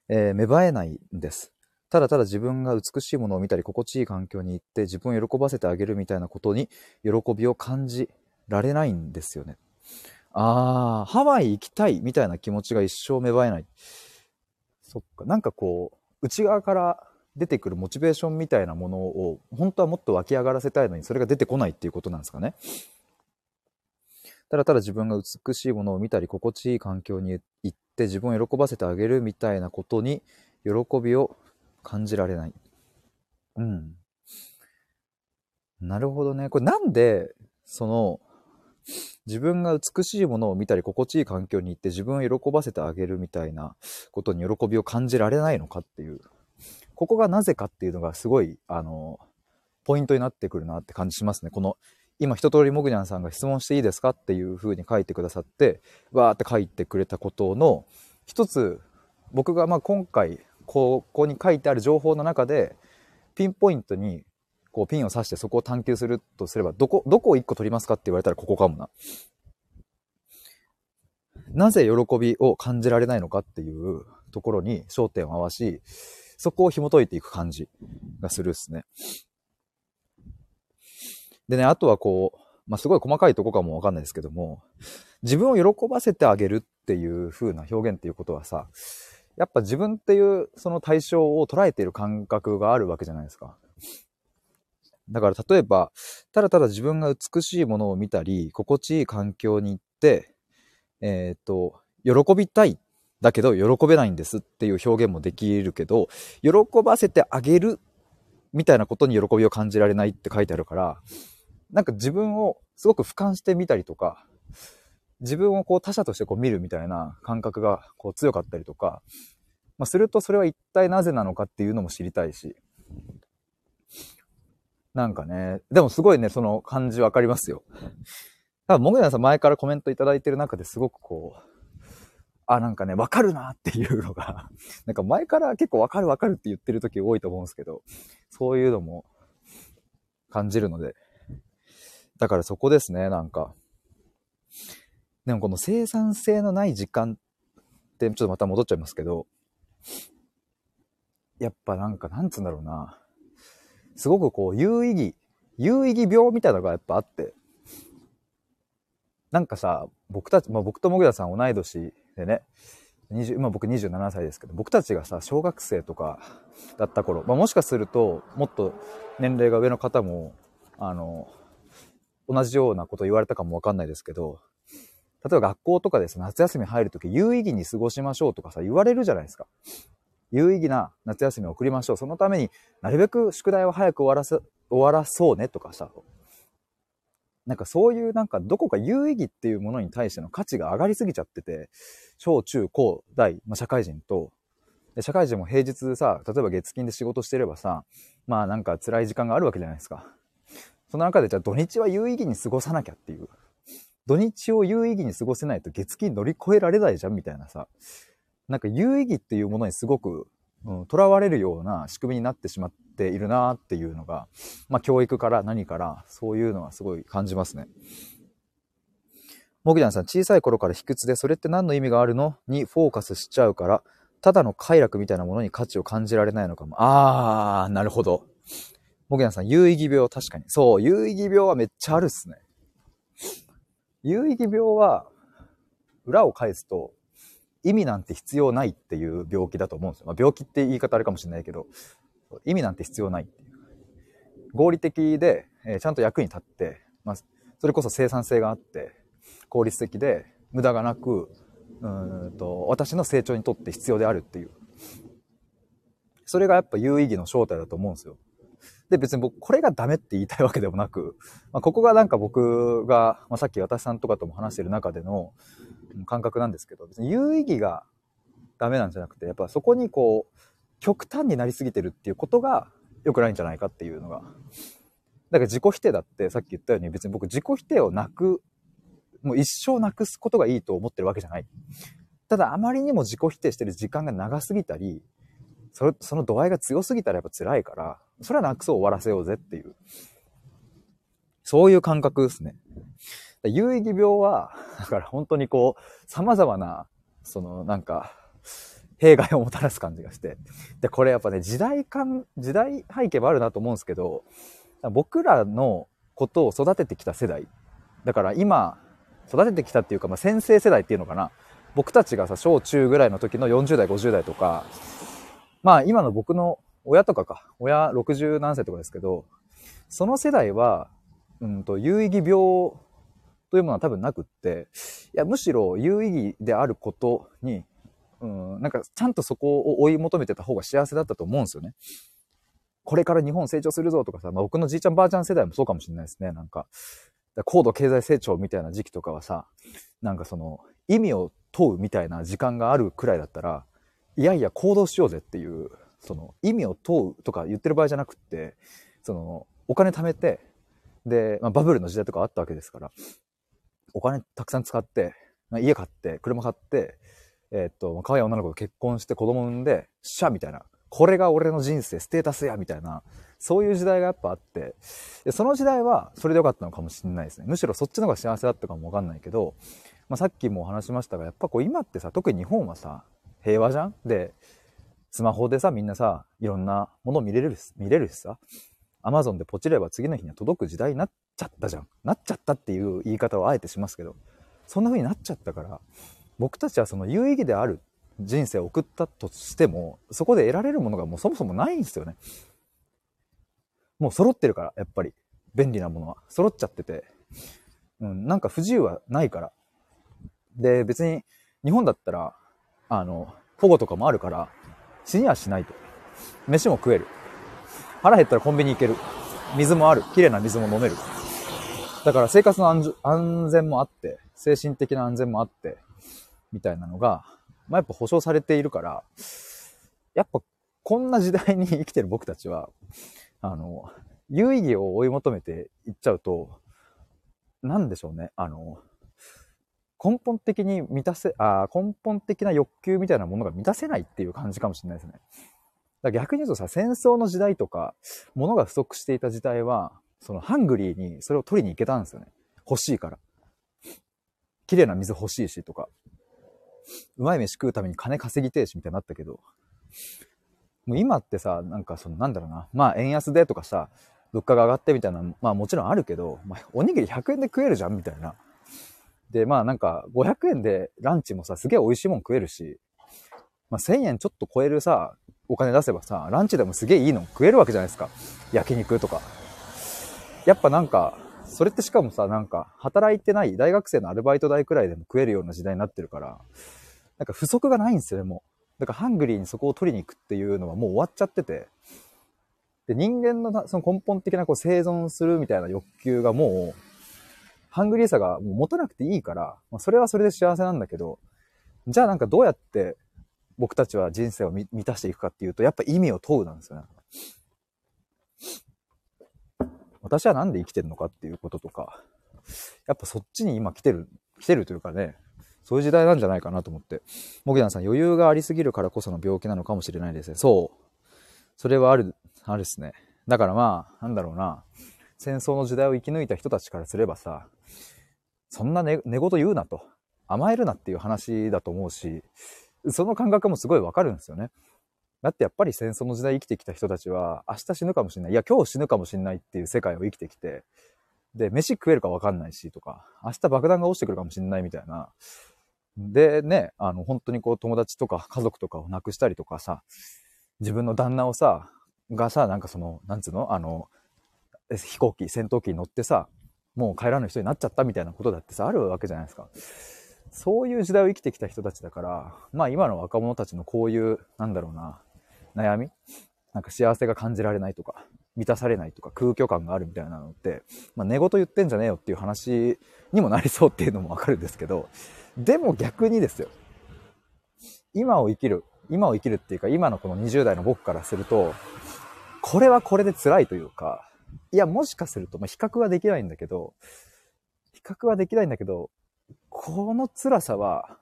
芽生えないんです。ただただ自分が美しいものを見たり心地いい環境に行って自分を喜ばせてあげるみたいなことに喜びを感じられないんですよね。ハワイ行きたいみたいな気持ちが一生芽生えない。そっか、なんかこう内側から出てくるモチベーションみたいなものを本当はもっと湧き上がらせたいのに、それが出てこないっていうことなんですかね。ただただ自分が美しいものを見たり心地いい環境に行って自分を喜ばせてあげるみたいなことに喜びを感じられない。なるほどね。これなんでその自分が美しいものを見たり心地いい環境に行って自分を喜ばせてあげるみたいなことに喜びを感じられないのかっていう、ここがなぜかっていうのがすごいポイントになってくるなって感じしますね。この今一通りもぐにゃんさんが質問していいですかっていう風に書いてくださってわーって書いてくれたことの一つ、僕が今回ここに書いてある情報の中でピンポイントにこうピンを刺してそこを探求するとすれば、どこを1個取りますかって言われたらここかもな。なぜ喜びを感じられないのかっていうところに焦点を合わし、そこを紐解いていく感じがするですね。でね、あとはこうまあ、すごい細かいとこかもわかんないですけども、自分を喜ばせてあげるっていう風な表現っていうことはさ、やっぱ自分っていうその対象を捉えている感覚があるわけじゃないですか。だから例えば、ただただ自分が美しいものを見たり、心地いい環境に行って、喜びたい。だけど喜べないんですっていう表現もできるけど、喜ばせてあげるみたいなことに喜びを感じられないって書いてあるから、なんか自分をすごく俯瞰してみたりとか、自分をこう他者としてこう見るみたいな感覚がこう強かったりとか、まあ、するとそれは一体なぜなのかっていうのも知りたいし、なんかね、でもすごいね、その感じわかりますよ。多分もぐやさん前からコメントいただいてる中ですごくこう、あ、なんかね、わかるなっていうのが、なんか前から結構わかるって言ってる時多いと思うんですけど、そういうのも感じるので、だからそこですね、なんか。でもこの生産性のない時間って、ちょっとまた戻っちゃいますけど、やっぱなんか、なんつうんだろうな、すごくこう、有意義病みたいなのがやっぱあって、なんかさ、僕ともぐらさん同い年、でね、今僕27歳ですけど、僕たちがさ、小学生とかだった頃、まあ、もしかするともっと年齢が上の方も同じようなこと言われたかもわかんないですけど、例えば学校とかでさ、夏休み入るとき有意義に過ごしましょうとかさ、言われるじゃないですか。有意義な夏休みを送りましょう。そのためになるべく宿題を早く終わらそうねとかさ、なんかそういうなんかどこか有意義っていうものに対しての価値が上がりすぎちゃってて、小中高大、まあ、社会人と、で社会人も平日さ、例えば月金で仕事してればさ、まあなんか辛い時間があるわけじゃないですか。その中でじゃあ土日は有意義に過ごさなきゃっていう、土日を有意義に過ごせないと月金乗り越えられないじゃんみたいなさ、なんか有意義っていうものにすごくとらわれるような仕組みになってしまっているなっていうのが、まあ教育から何からそういうのはすごい感じますね。もぐちゃんさん、小さい頃から卑屈で、それって何の意味があるのにフォーカスしちゃうから、ただの快楽みたいなものに価値を感じられないのかも。あー、なるほど。もぐちゃんさん、有意義病、確かに。そう、有意義病はめっちゃあるっすね。有意義病は、裏を返すと、意味なんて必要ないっていう病気だと思うんですよ。まあ、病気って言い方あるかもしれないけど、意味なんて必要ないっていう。合理的で、ちゃんと役に立って、まあ、それこそ生産性があって、効率的で、無駄がなく、私の成長にとって必要であるっていう。それがやっぱ有意義の正体だと思うんですよ。で、別に僕、これがダメって言いたいわけでもなく、まあ、ここがなんか僕が、まあ、さっき私さんとかとも話してる中での、感覚なんですけど、別に有意義がダメなんじゃなくて、やっぱそこにこう極端になりすぎてるっていうことが良くないんじゃないかっていうのが、だから自己否定だってさっき言ったように、別に僕自己否定をなく、もう一生なくすことがいいと思ってるわけじゃない。ただあまりにも自己否定してる時間が長すぎたり、その度合いが強すぎたらやっぱ辛いから、それはなくそう、終わらせようぜっていう、そういう感覚ですね。有意義病は、だから本当にこう、様々な、そのなんか、弊害をもたらす感じがして。で、これやっぱね、時代背景もあるなと思うんですけど、僕らのことを育ててきた世代。だから今、育ててきたっていうか、まあ、先生世代っていうのかな。僕たちがさ、小中ぐらいの時の40代、50代とか、まあ今の僕の親とかか、親60何歳とかですけど、その世代は、有意義病、というものは多分なくって、いやむしろ有意義であることに、なんかちゃんとそこを追い求めてた方が幸せだったと思うんですよね。これから日本成長するぞとかさ、まあ、僕のじいちゃんばあちゃん世代もそうかもしれないですね。なんか高度経済成長みたいな時期とかはさ、なんかその意味を問うみたいな時間があるくらいだったら、いやいや行動しようぜっていう、その意味を問うとか言ってる場合じゃなくって、そのお金貯めて、で、まあ、バブルの時代とかあったわけですから、お金たくさん使って、家買って、車買って、可愛い女の子と結婚して子供産んで、シャみたいな。これが俺の人生、ステータスやみたいな。そういう時代がやっぱあって、でその時代はそれでよかったのかもしれないですね。むしろそっちの方が幸せだったかもわかんないけど、まあ、さっきもお話しましたが、やっぱこう今ってさ、特に日本はさ、平和じゃん？で、スマホでさ、みんなさ、いろんなもの見れるしさ、Amazon でポチれば次の日には届く時代になっちゃったじゃん。なっちゃったっていう言い方はあえてしますけど、そんな風になっちゃったから、僕たちはその有意義である人生を送ったとしても、そこで得られるものがもうそもそもないんですよね。もう揃ってるから、やっぱり便利なものは揃っちゃってて、なんか不自由はないから。で、別に日本だったら保護とかもあるから死にはしないと。飯も食える。腹減ったらコンビニ行ける。水もある。綺麗な水も飲める。だから生活の安全もあって、精神的な安全もあって、みたいなのが、まあ、やっぱ保障されているから、やっぱこんな時代に生きてる僕たちは、有意義を追い求めていっちゃうと、なんでしょうね、根本的な欲求みたいなものが満たせないっていう感じかもしれないですね。だから逆に言うとさ、戦争の時代とか、物が不足していた時代は、そのハングリーにそれを取りに行けたんですよね。欲しいから。綺麗な水欲しいしとか、うまい飯食うために金稼ぎてえしみたいになったけど、もう今ってさ、なんかそのなんだろうな、まあ円安でとかさ、物価が上がってみたいな、まあもちろんあるけど、まあ、おにぎり100円で食えるじゃんみたいな。で、まあなんか500円でランチもさ、すげえ美味しいもん食えるし、まあ、1000円ちょっと超えるさ、お金出せばさ、ランチでもすげえいいの食えるわけじゃないですか。焼肉とか。やっぱなんか、それってしかもさ、なんか、働いてない大学生のアルバイト代くらいでも食えるような時代になってるから、なんか不足がないんですよね、もう。だからハングリーにそこを取りに行くっていうのはもう終わっちゃってて。で、人間のその根本的なこう生存するみたいな欲求がもう、ハングリーさがもう持たなくていいから、まあ、それはそれで幸せなんだけど、じゃあなんかどうやって僕たちは人生を満たしていくかっていうと、やっぱ意味を問うなんですよね。私はなんで生きてるのかっていうこととか、やっぱそっちに今来てるというかね、そういう時代なんじゃないかなと思って。モギダンさん、余裕がありすぎるからこその病気なのかもしれないですね。そう。それはあるですね。だからまあ、なんだろうな。戦争の時代を生き抜いた人たちからすればさ、そんな寝言言うなと、甘えるなっていう話だと思うし、その感覚もすごいわかるんですよね。だってやっぱり戦争の時代生きてきた人たちは、明日死ぬかもしれない、いや今日死ぬかもしれないっていう世界を生きてきて、で飯食えるかわかんないしとか、明日爆弾が落ちてくるかもしれないみたいな。でね、本当にこう友達とか家族とかを亡くしたりとかさ、自分の旦那をさがさ、なんかそのなんつうの、戦闘機に乗ってさ、もう帰らぬ人になっちゃったみたいなことだってさ、あるわけじゃないですか。そういう時代を生きてきた人たちだから、まあ今の若者たちのこういう、なんだろうな、悩み？なんか幸せが感じられないとか、満たされないとか、空虚感があるみたいなのって、まあ寝言言ってんじゃねえよっていう話にもなりそうっていうのもわかるんですけど、でも逆にですよ。今を生きるっていうか、今のこの20代の僕からすると、これはこれで辛いというか、いや、もしかすると、まあ、比較はできないんだけど、この辛さは、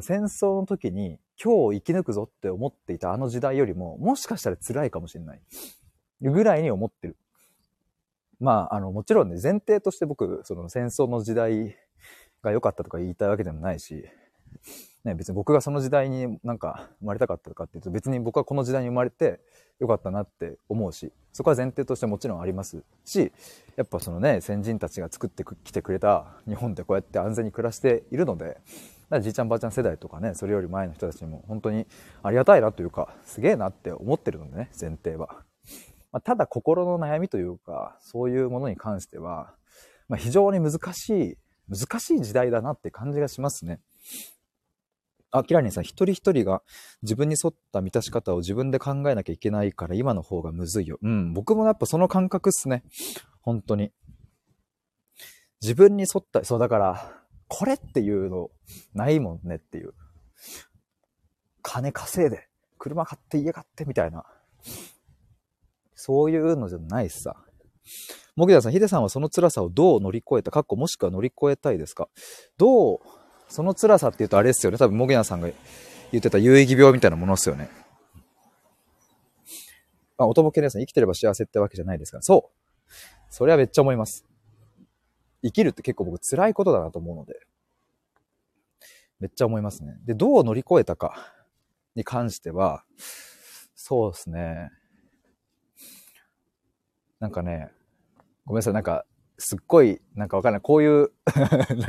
戦争の時に今日を生き抜くぞって思っていたあの時代よりも、もしかしたら辛いかもしれない。ぐらいに思ってる。まあ、もちろんね、前提として僕、その戦争の時代が良かったとか言いたいわけでもないし、ね、別に僕がその時代になんか生まれたかったとかっていうと、別に僕はこの時代に生まれて良かったなって思うし、そこは前提としてもちろんありますし、やっぱそのね、先人たちが作ってきてくれた日本でこうやって安全に暮らしているので、だからじいちゃんばあちゃん世代とかね、それより前の人たちにも本当にありがたいなというか、すげえなって思ってるのでね、前提は。まあ、ただ心の悩みというか、そういうものに関しては、まあ、非常に難しい時代だなって感じがしますね。あ、キラリンさん、一人一人が自分に沿った満たし方を自分で考えなきゃいけないから今の方がむずいよ。うん、僕もやっぱその感覚っすね。本当に。自分に沿った、そうだから、これっていうのないもんねっていう。金稼いで、車買って家買ってみたいな。そういうのじゃないしさ。もぎださん、ヒデさんはその辛さをどう乗り越えた、もしくは乗り越えたいですか？その辛さって言うとあれですよね。多分、モゲナさんが言ってた有意義病みたいなものですよね。あ、おとぼけですね。生きてれば幸せってわけじゃないですから。そう。それはめっちゃ思います。生きるって結構僕辛いことだなと思うので。めっちゃ思いますね。で、どう乗り越えたかに関しては、そうですね。なんかね、ごめんなさい、なんかすっごいなんかわかんない、こういうなんかちょっ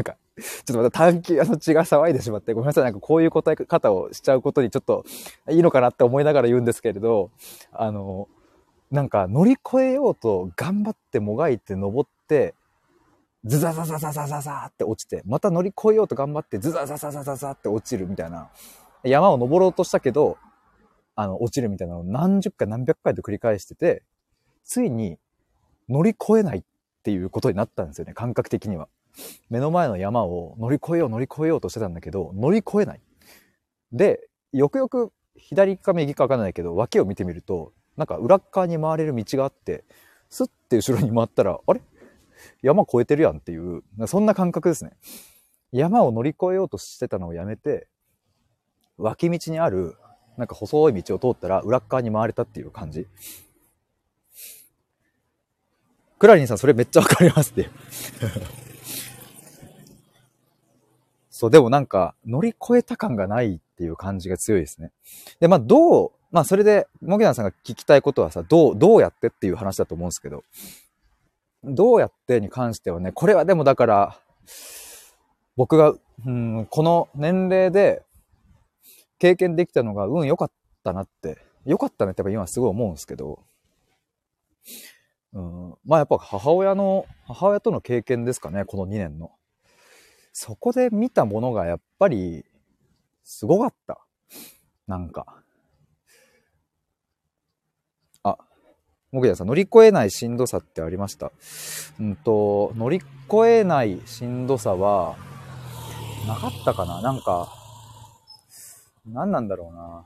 とまた探求の血が騒いでしまって、ごめんなさい、なんかこういう答え方をしちゃうことにちょっといいのかなって思いながら言うんですけれど、なんか乗り越えようと頑張ってもがいて登ってズザザザザザザザって落ちて、また乗り越えようと頑張ってズザザザザザザって落ちるみたいな、山を登ろうとしたけど落ちるみたいなのを何十回何百回と繰り返してて、ついに乗り越えないっていうことになったんですよね、感覚的には。目の前の山を乗り越えようとしてたんだけど、乗り越えない。で、よくよく左か右か分かんないけど、脇を見てみると、なんか裏側に回れる道があって、スッて後ろに回ったら、あれ？山越えてるやんっていう、そんな感覚ですね。山を乗り越えようとしてたのをやめて、脇道にある、なんか細い道を通ったら裏側に回れたっていう感じ。クラリンさん、それめっちゃわかりますってそう、でもなんか乗り越えた感がないっていう感じが強いですね。で、まあそれでモゲナさんが聞きたいことはさ、どうやってっていう話だと思うんですけど、どうやってに関してはね、これはでもだから僕がこの年齢で経験できたのが良かったなってやっぱ今すごい思うんですけど、まあやっぱ母親との経験ですかね、この2年の。そこで見たものがやっぱりすごかった。なんか。あ、もぐやさん、乗り越えないしんどさってありました。乗り越えないしんどさはなかったかな。なんか、何なんだろうな。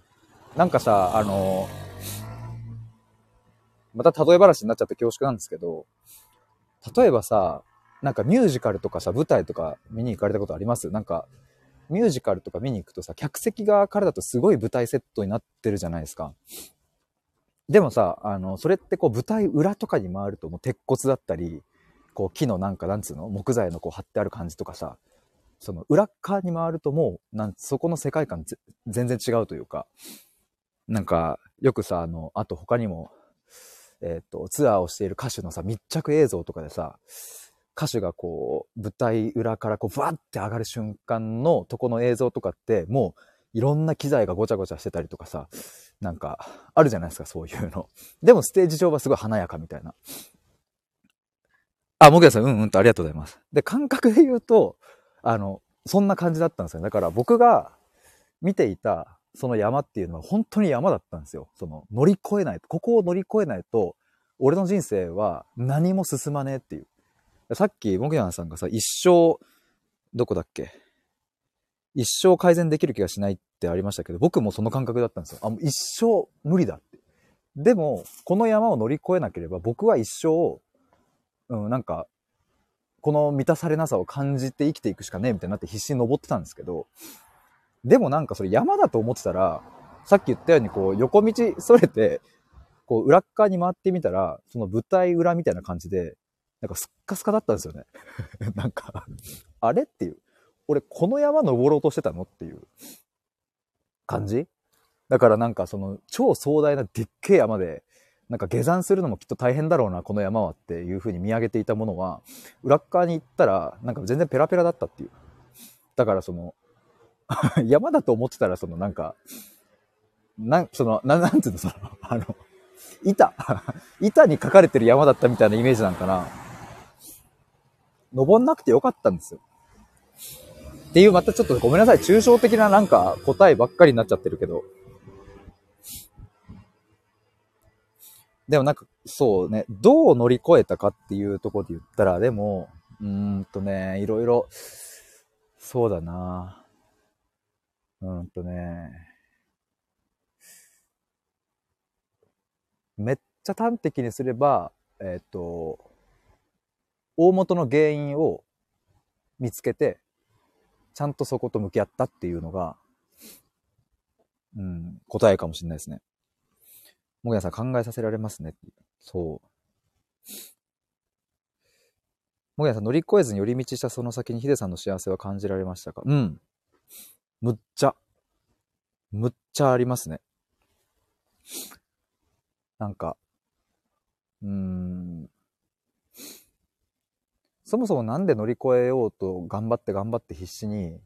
なんかさ、また例え話になっちゃって恐縮なんですけど、例えばさ、なんかミュージカルとかさ、舞台とか見に行かれたことあります？なんかミュージカルとか見に行くとさ、客席側からだとすごい舞台セットになってるじゃないですか。でもさ、それってこう舞台裏とかに回ると、もう鉄骨だったり、こう木のなんかなんつうの、木材のこう貼ってある感じとかさ、その裏側に回るともうそこの世界観全然違うというか、なんかよくさ、あと他にもツアーをしている歌手のさ、密着映像とかでさ、歌手がこう舞台裏からこうバーって上がる瞬間のとこの映像とかって、もういろんな機材がごちゃごちゃしてたりとかさ、なんかあるじゃないですか、そういうの。でもステージ上はすごい華やかみたいな。あ、もぐやさん、うんうんとありがとうございます。で、感覚で言うとそんな感じだったんですよ。だから僕が見ていたその山っていうのは本当に山だったんですよ。その乗り越えない、ここを乗り越えないと俺の人生は何も進まねえっていう。さっきモグヤンさんがさ、一生改善できる気がしないってありましたけど、僕もその感覚だったんですよ。もう一生無理だって。でもこの山を乗り越えなければ僕は一生、なんかこの満たされなさを感じて生きていくしかねえみたいになって必死に登ってたんですけど、でもなんかそれ山だと思ってたら、さっき言ったようにこう横道それて、こう裏っ側に回ってみたら、その舞台裏みたいな感じで、なんかスッカスカだったんですよね。なんか、あれっていう。俺この山登ろうとしてたのっていう感じ？だからなんかその超壮大なでっけえ山で、なんか下山するのもきっと大変だろうな、この山はっていう風に見上げていたものは、裏っ側に行ったら、なんか全然ペラペラだったっていう。だからその、山だと思ってたら、そのなんか、なんていうの、その、板に書かれてる山だったみたいなイメージなんかな。登んなくてよかったんですよ。っていう、またちょっとごめんなさい、抽象的ななんか答えばっかりになっちゃってるけど。でもなんか、そうね、どう乗り越えたかっていうところで言ったら、でも、いろいろ、そうだなぁ。めっちゃ端的にすれば、大元の原因を見つけて、ちゃんとそこと向き合ったっていうのが、答えかもしれないですね。もぐやさん、考えさせられますね。そう。もぐやさん、乗り越えずに寄り道したその先にヒデさんの幸せは感じられましたか？むっちゃありますね。なんか、そもそもなんで乗り越えようと頑張って必死に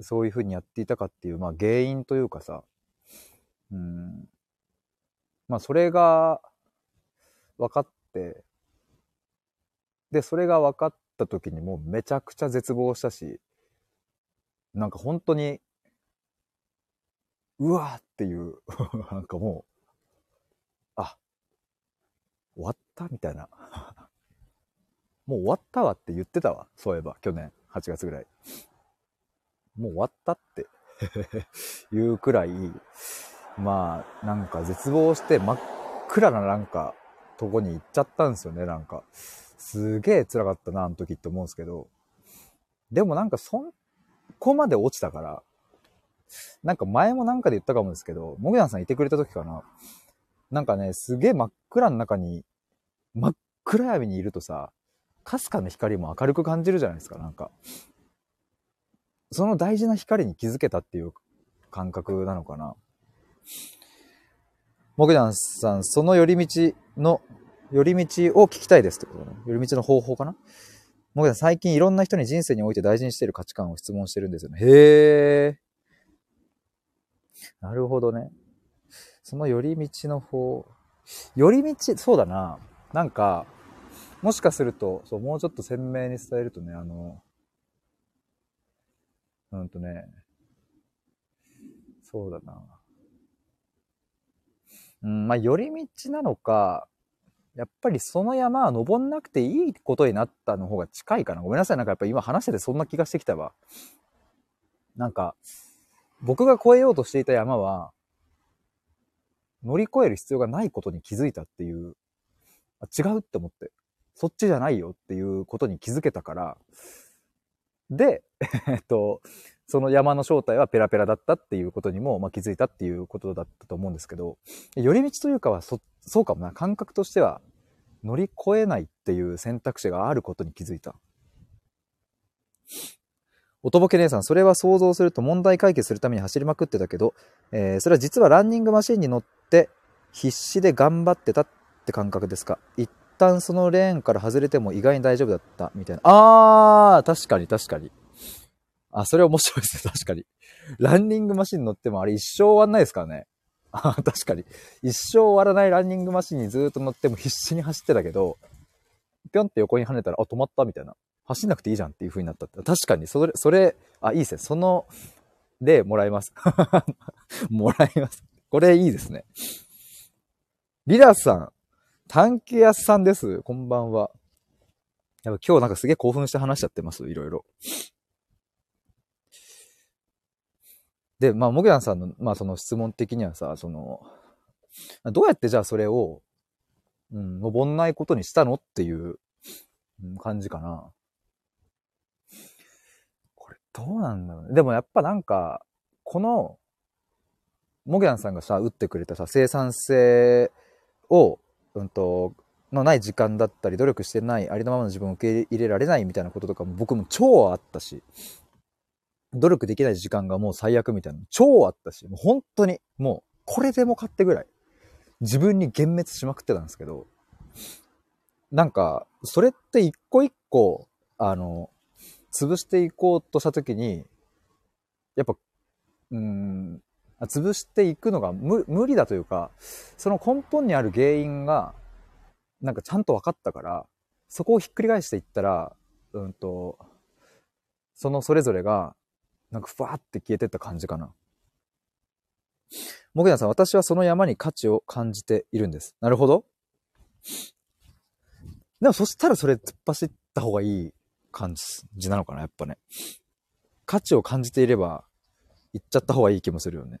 そういうふうにやっていたかっていう、まあ原因というかさ、まあそれが分かって、で、それが分かった時にもうめちゃくちゃ絶望したし、なんか本当に、うわーっていう、なんかもう、あ、終わったみたいな。もう終わったわって言ってたわ。そういえば、去年8月ぐらい。もう終わったっていうくらい、まあ、なんか絶望して真っ暗ななんか、とこに行っちゃったんですよね。なんかすげえ辛かったなあの時って思うんですけど、でもなんかそこまで落ちたから、なんか前もなんかで言ったかもですけど、もぐやんさんいてくれた時かな、なんかね、すげえ真っ暗の中に、真っ暗闇にいるとさ、かすかな光も明るく感じるじゃないですか。なんかその大事な光に気づけたっていう感覚なのかな。もぐやんさん、その寄り道を聞きたいですってことね。寄り道の方法かな。もぐさん、最近いろんな人に人生において大事にしている価値観を質問してるんですよね。へー。なるほどね。その寄り道の方、寄り道、そうだな。なんか、もしかすると、そう、もうちょっと鮮明に伝えるとね、そうだな。まあ、寄り道なのか、やっぱりその山は登んなくていいことになったの方が近いかな。ごめんなさい。なんかやっぱ今話しててそんな気がしてきたわ。なんか、僕が越えようとしていた山は、乗り越える必要がないことに気づいたっていう、あ、違うって思って、そっちじゃないよっていうことに気づけたから、で、その山の正体はペラペラだったっていうことにも、まあ、気づいたっていうことだったと思うんですけど、寄り道というかはそうかもな。感覚としては乗り越えないっていう選択肢があることに気づいた。おとぼけ姉さん、それは想像すると問題解決するために走りまくってたけど、それは実はランニングマシンに乗って必死で頑張ってたって感覚ですか？一旦そのレーンから外れても意外に大丈夫だったみたいな。あー、確かに。あ、それ面白いですね。確かに。ランニングマシン乗ってもあれ一生終わんないですからね。あ、確かに。一生終わらないランニングマシンにずーっと乗っても必死に走ってたけど、ぴょんって横に跳ねたら、あ、止まったみたいな。走んなくていいじゃんっていう風になったって。確かに、それ、あ、いいですね。その例もらいます。もらいます。これいいですね。リラさん、探検屋さんです。こんばんは。やっぱ今日なんかすげえ興奮して話しちゃってます。いろいろ。で、まあ、もぐやんさんの、まあ、その質問的にはさ、どうやってじゃあそれを、登んないことにしたのっていう感じかな。これ、どうなんだろうね。でもやっぱなんか、この、もぐやんさんがさ、打ってくれたさ、生産性を、のない時間だったり、努力してない、ありのままの自分を受け入れられないみたいなこととかも、僕も超あったし、努力できない時間がもう最悪みたいなの超あったし、もう本当にもうこれでも勝ってぐらい自分に幻滅しまくってたんですけど、なんかそれって一個一個潰していこうとした時にやっぱ潰していくのが無理だというか、その根本にある原因がなんかちゃんと分かったから、そこをひっくり返していったらそのそれぞれがなんかふわーって消えてった感じかな。もぐやんさん、私はその山に価値を感じているんです。なるほど。でもそしたらそれ突っ走った方がいい感じなのかな、やっぱね。価値を感じていれば行っちゃった方がいい気もするよね。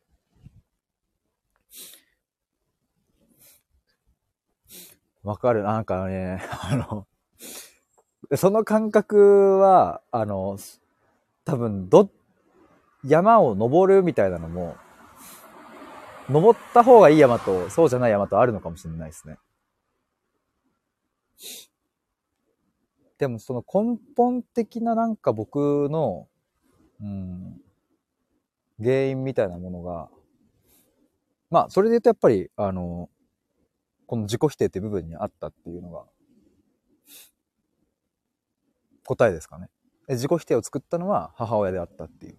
わかる。なんかね、その感覚は、多分山を登るみたいなのも、登った方がいい山とそうじゃない山とあるのかもしれないですね。でもその根本的ななんか僕の、原因みたいなものが、まあそれで言うとやっぱりこの自己否定って部分にあったっていうのが答えですかね。自己否定を作ったのは母親であったっていう、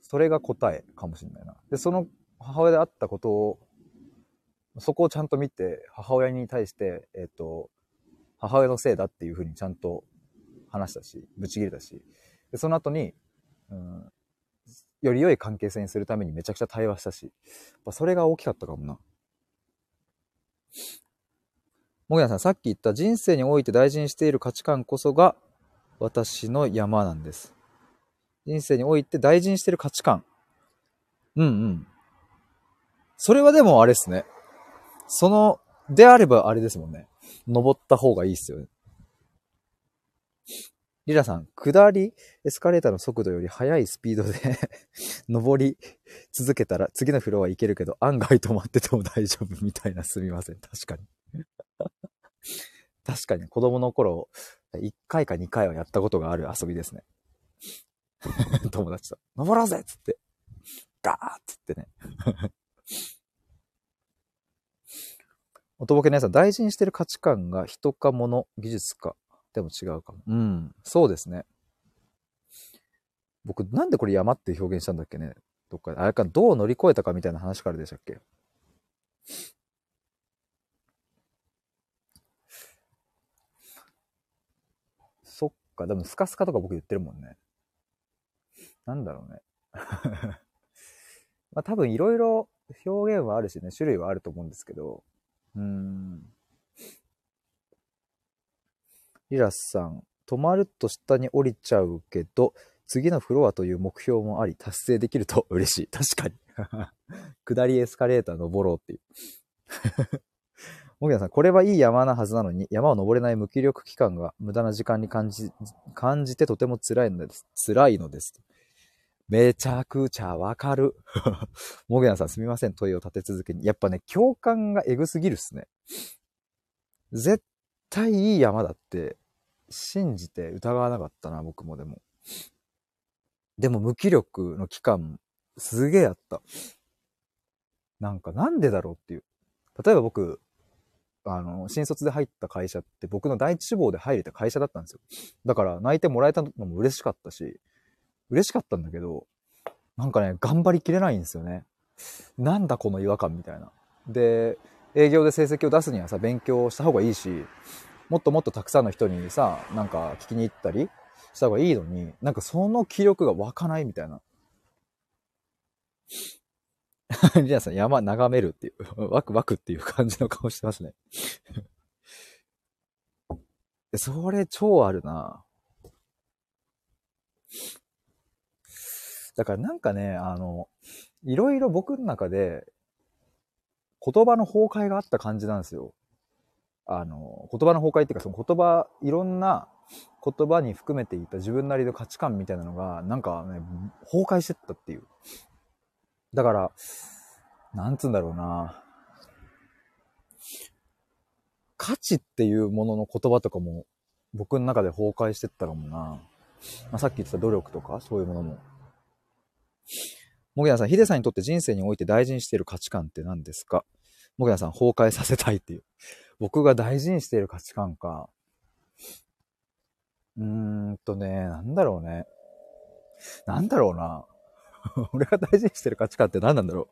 それが答えかもしれないな。で、その母親であったことを、そこをちゃんと見て、母親に対して、母親のせいだっていうふうにちゃんと話したし、ぶち切れたし、でその後に、より良い関係性にするためにめちゃくちゃ対話したし、やっぱそれが大きかったかもな。もぐやさん、さっき言った人生において大事にしている価値観こそが私の山なんです。人生において大事にしている価値観。うんうん。それはでもあれですね。であればあれですもんね。登った方がいいっすよね。リラさん、下りエスカレーターの速度より速いスピードで登り続けたら次のフロア行けるけど案外止まってても大丈夫みたいな。すみません。確かに。確かに子供の頃1回か2回はやったことがある遊びですね。友達と登ろうぜっつってガーッつってね。おとぼけの皆さん、大事にしてる価値観が人か物、技術かでも違うかも。うん、そうですね。僕なんでこれ山って表現したんだっけね。どっかであれか、どう乗り越えたかみたいな話からでしたっけ。でもスカスカとか僕言ってるもんね。なんだろうね。まあ多分いろいろ表現はあるしね、種類はあると思うんですけど、リラスさん、止まると下に降りちゃうけど次のフロアという目標もあり達成できると嬉しい。確かに。下りエスカレーター登ろうっていう。もぐやさん、これはいい山なはずなのに、山を登れない無気力期間が無駄な時間に感じてとても辛いのです。めちゃくちゃわかる。もぐやさん、すみません。問いを立て続けに。やっぱね、共感がエグすぎるっすね。絶対いい山だって信じて疑わなかったな、僕も。でも無気力の期間すげえあった。なんかなんでだろうっていう。例えば僕、新卒で入った会社って僕の第一志望で入れた会社だったんですよ。だから内定もらえたのも嬉しかったんだけど、なんかね、頑張りきれないんですよね。なんだこの違和感みたいな。で、営業で成績を出すにはさ、勉強した方がいいし、もっともっとたくさんの人にさ、なんか聞きに行ったりした方がいいのに、なんかその気力が湧かないみたいな。リナさん、山眺めるっていう、ワクワクっていう感じの顔してますね。それ超あるな。だからなんかね、いろいろ僕の中で言葉の崩壊があった感じなんですよ。言葉の崩壊っていうか、その言葉、いろんな言葉に含めていた自分なりの価値観みたいなのが、なんかね、崩壊してったっていう。だから、なんつうんだろうな。価値っていうものの言葉とかも僕の中で崩壊してったかもな。まあ、さっき言ってた努力とかそういうものも。もぐやさん、ヒデさんにとって人生において大事にしている価値観って何ですか？もぐやさん、崩壊させたいっていう。僕が大事にしている価値観か。なんだろうね。なんだろうな。俺が大事にしてる価値観って何なんだろ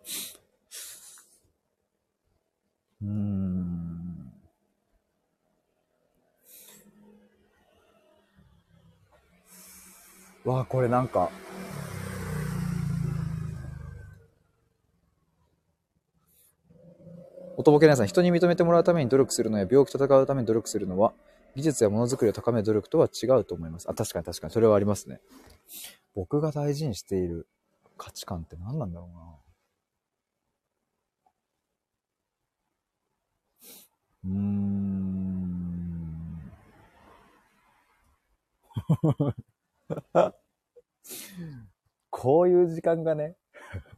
う。わあ、これなんかおとぼけの皆さん、人に認めてもらうために努力するのや病気と戦うために努力するのは技術やものづくりを高める努力とは違うと思います。あ、確かにそれはありますね。僕が大事にしている価値観って何なんだろうな。こういう時間がね、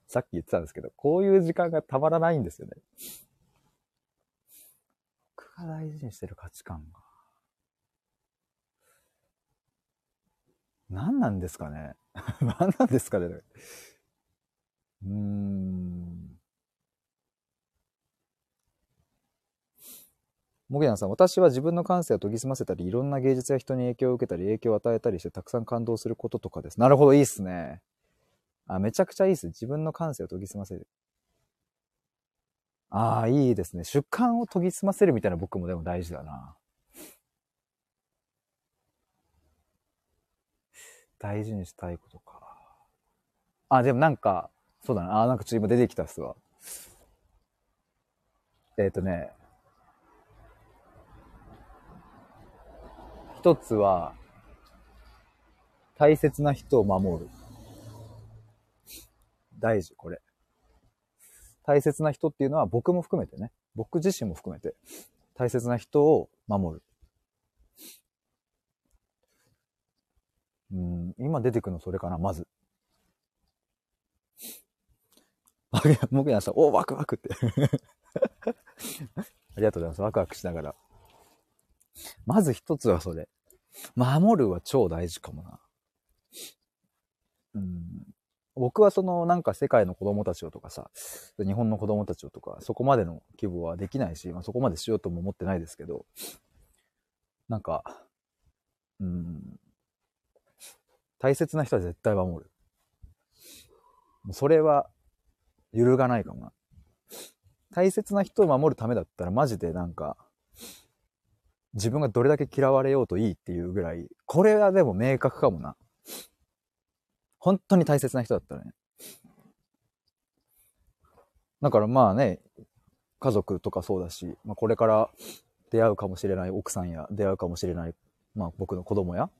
さっき言ってたんですけど、こういう時間がたまらないんですよね。僕が大事にしてる価値観が何なんですかね。何なんですかね。モギナさん、私は自分の感性を研ぎ澄ませたり、いろんな芸術や人に影響を受けたり、影響を与えたりしてたくさん感動することとかです。なるほど、いいっすね。あ、めちゃくちゃいいっす。自分の感性を研ぎ澄ませる。ああ、いいですね。主観を研ぎ澄ませるみたいな僕もでも大事だな。大事にしたいことか。あ、でもなんか、そうだな。あ、なんかちょっと今出てきたっすわ。一つは、大切な人を守る。大事、これ。大切な人っていうのは僕も含めてね。僕自身も含めて。大切な人を守る。今出てくるのそれかな、まず。モグナさん、お、ワクワクって。ありがとうございます。ワクワクしながら。まず一つはそれ。守るは超大事かもな。僕はその、なんか世界の子供たちをとかさ、日本の子供たちをとか、そこまでの規模はできないし、まあ、そこまでしようとも思ってないですけど、なんか、大切な人は絶対守る。それは揺るがないかもな。大切な人を守るためだったらマジでなんか自分がどれだけ嫌われようといいっていうぐらい、これはでも明確かもな。本当に大切な人だったらね。だからまあね、家族とかそうだし、まあ、これから出会うかもしれない奥さんや出会うかもしれない、まあ、僕の子供や、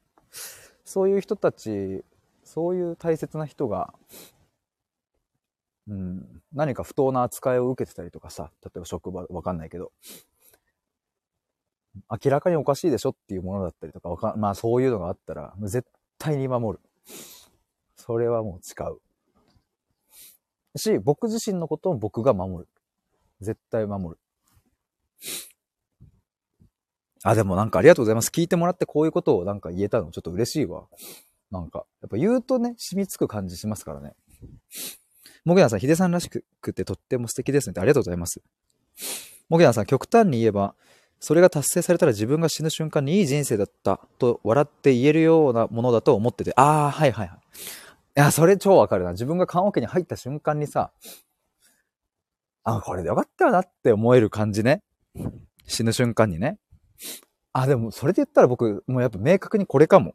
そういう人たち、そういう大切な人が、何か不当な扱いを受けてたりとかさ、例えば職場、わかんないけど、明らかにおかしいでしょっていうものだったりとか、まあそういうのがあったら、絶対に守る。それはもう誓う。し、僕自身のことを僕が守る。絶対守る。あ、でもなんかありがとうございます。聞いてもらってこういうことをなんか言えたのちょっと嬉しいわ。なんか、やっぱ言うとね、染みつく感じしますからね。モゲナさん、ヒデさんらしくてとっても素敵ですねってありがとうございます。モゲナさん、極端に言えば、それが達成されたら自分が死ぬ瞬間にいい人生だったと笑って言えるようなものだと思ってて、あー、はいはいはい。いや、それ超わかるな。自分が棺桶に入った瞬間にさ、あ、これでよかったなって思える感じね。死ぬ瞬間にね。あ、でもそれで言ったら僕、もうやっぱ明確にこれかも。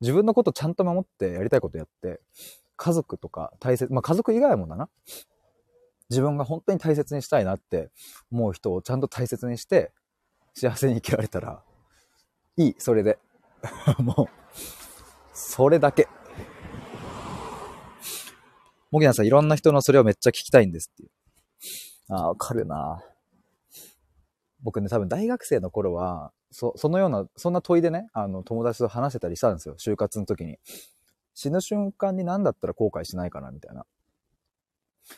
自分のことちゃんと守ってやりたいことやって、家族とか大切、まあ家族以外もだな。自分が本当に大切にしたいなって思う人をちゃんと大切にして幸せに生きられたらいい、それで。もう、それだけ。モギナさん、いろんな人のそれをめっちゃ聞きたいんですっていう。ああ、わかるな。僕ね、多分大学生の頃は、そんな問いでね、友達と話せたりしたんですよ。就活の時に。死ぬ瞬間に何だったら後悔しないかな、みたいな。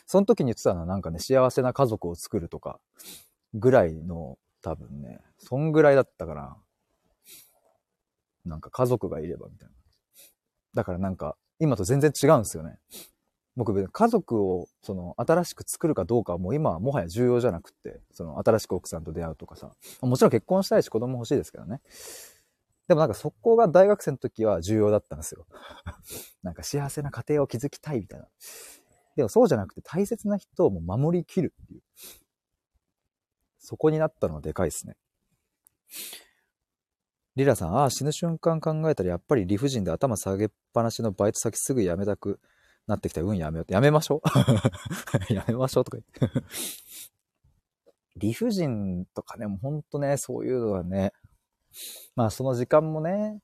その時に言ってたのはなんかね、幸せな家族を作るとか、ぐらいの、多分ね、そんぐらいだったから、なんか家族がいれば、みたいな。だからなんか、今と全然違うんですよね。僕、家族を、その、新しく作るかどうかはもう今はもはや重要じゃなくって、その、新しく奥さんと出会うとかさ、もちろん結婚したいし子供欲しいですけどね。でもなんかそこが大学生の時は重要だったんですよ。なんか幸せな家庭を築きたいみたいな。でもそうじゃなくて大切な人をもう守りきるっていう。そこになったのはでかいですね。リラさん、ああ、死ぬ瞬間考えたらやっぱり理不尽で頭下げっぱなしのバイト先すぐ辞めたくなってきた。やめようって。やめましょう。やめましょうとか言って。理不尽とかね、もうほんとね、そういうのはね、まあその時間もね、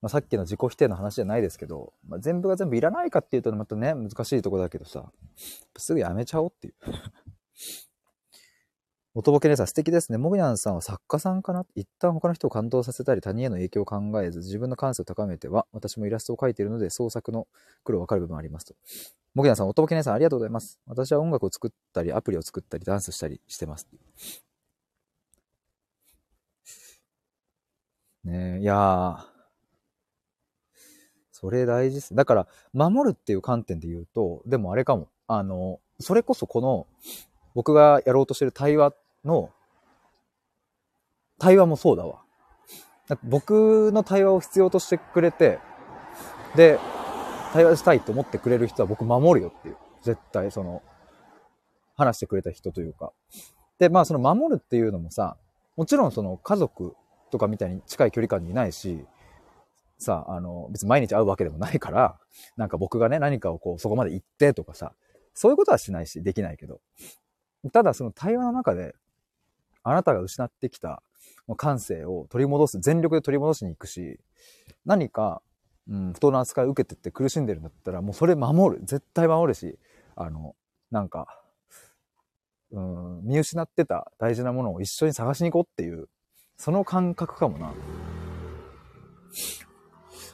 まあ、さっきの自己否定の話じゃないですけど、まあ、全部が全部いらないかっていうとまたね、難しいところだけどさ、すぐやめちゃおうっていう。おとぼけ姉さん、素敵ですね。モグニャンさんは作家さんかな。一旦他の人を感動させたり他人への影響を考えず自分の感性を高めては、私もイラストを描いているので創作の苦労分かる部分ありますと。モグニャンさん、おとぼけ姉さんありがとうございます。私は音楽を作ったりアプリを作ったりダンスしたりしてますね。いやー、それ大事っす。だから守るっていう観点で言うと、でもあれかも、それこそこの僕がやろうとしてる対話の対話もそうだわ。だって僕の対話を必要としてくれて、で、対話したいと思ってくれる人は僕守るよっていう。絶対、その、話してくれた人というか。で、まあその守るっていうのもさ、もちろんその家族とかみたいに近い距離感にいないし、さ、別に毎日会うわけでもないから、なんか僕がね、何かをこう、そこまで行ってとかさ、そういうことはしないし、できないけど。ただその対話の中で、あなたが失ってきた感性を取り戻す、全力で取り戻しに行くし、何か、不当な扱いを受けてって苦しんでるんだったら、もうそれ守る。絶対守るし、なんか、見失ってた大事なものを一緒に探しに行こうっていう、その感覚かもな。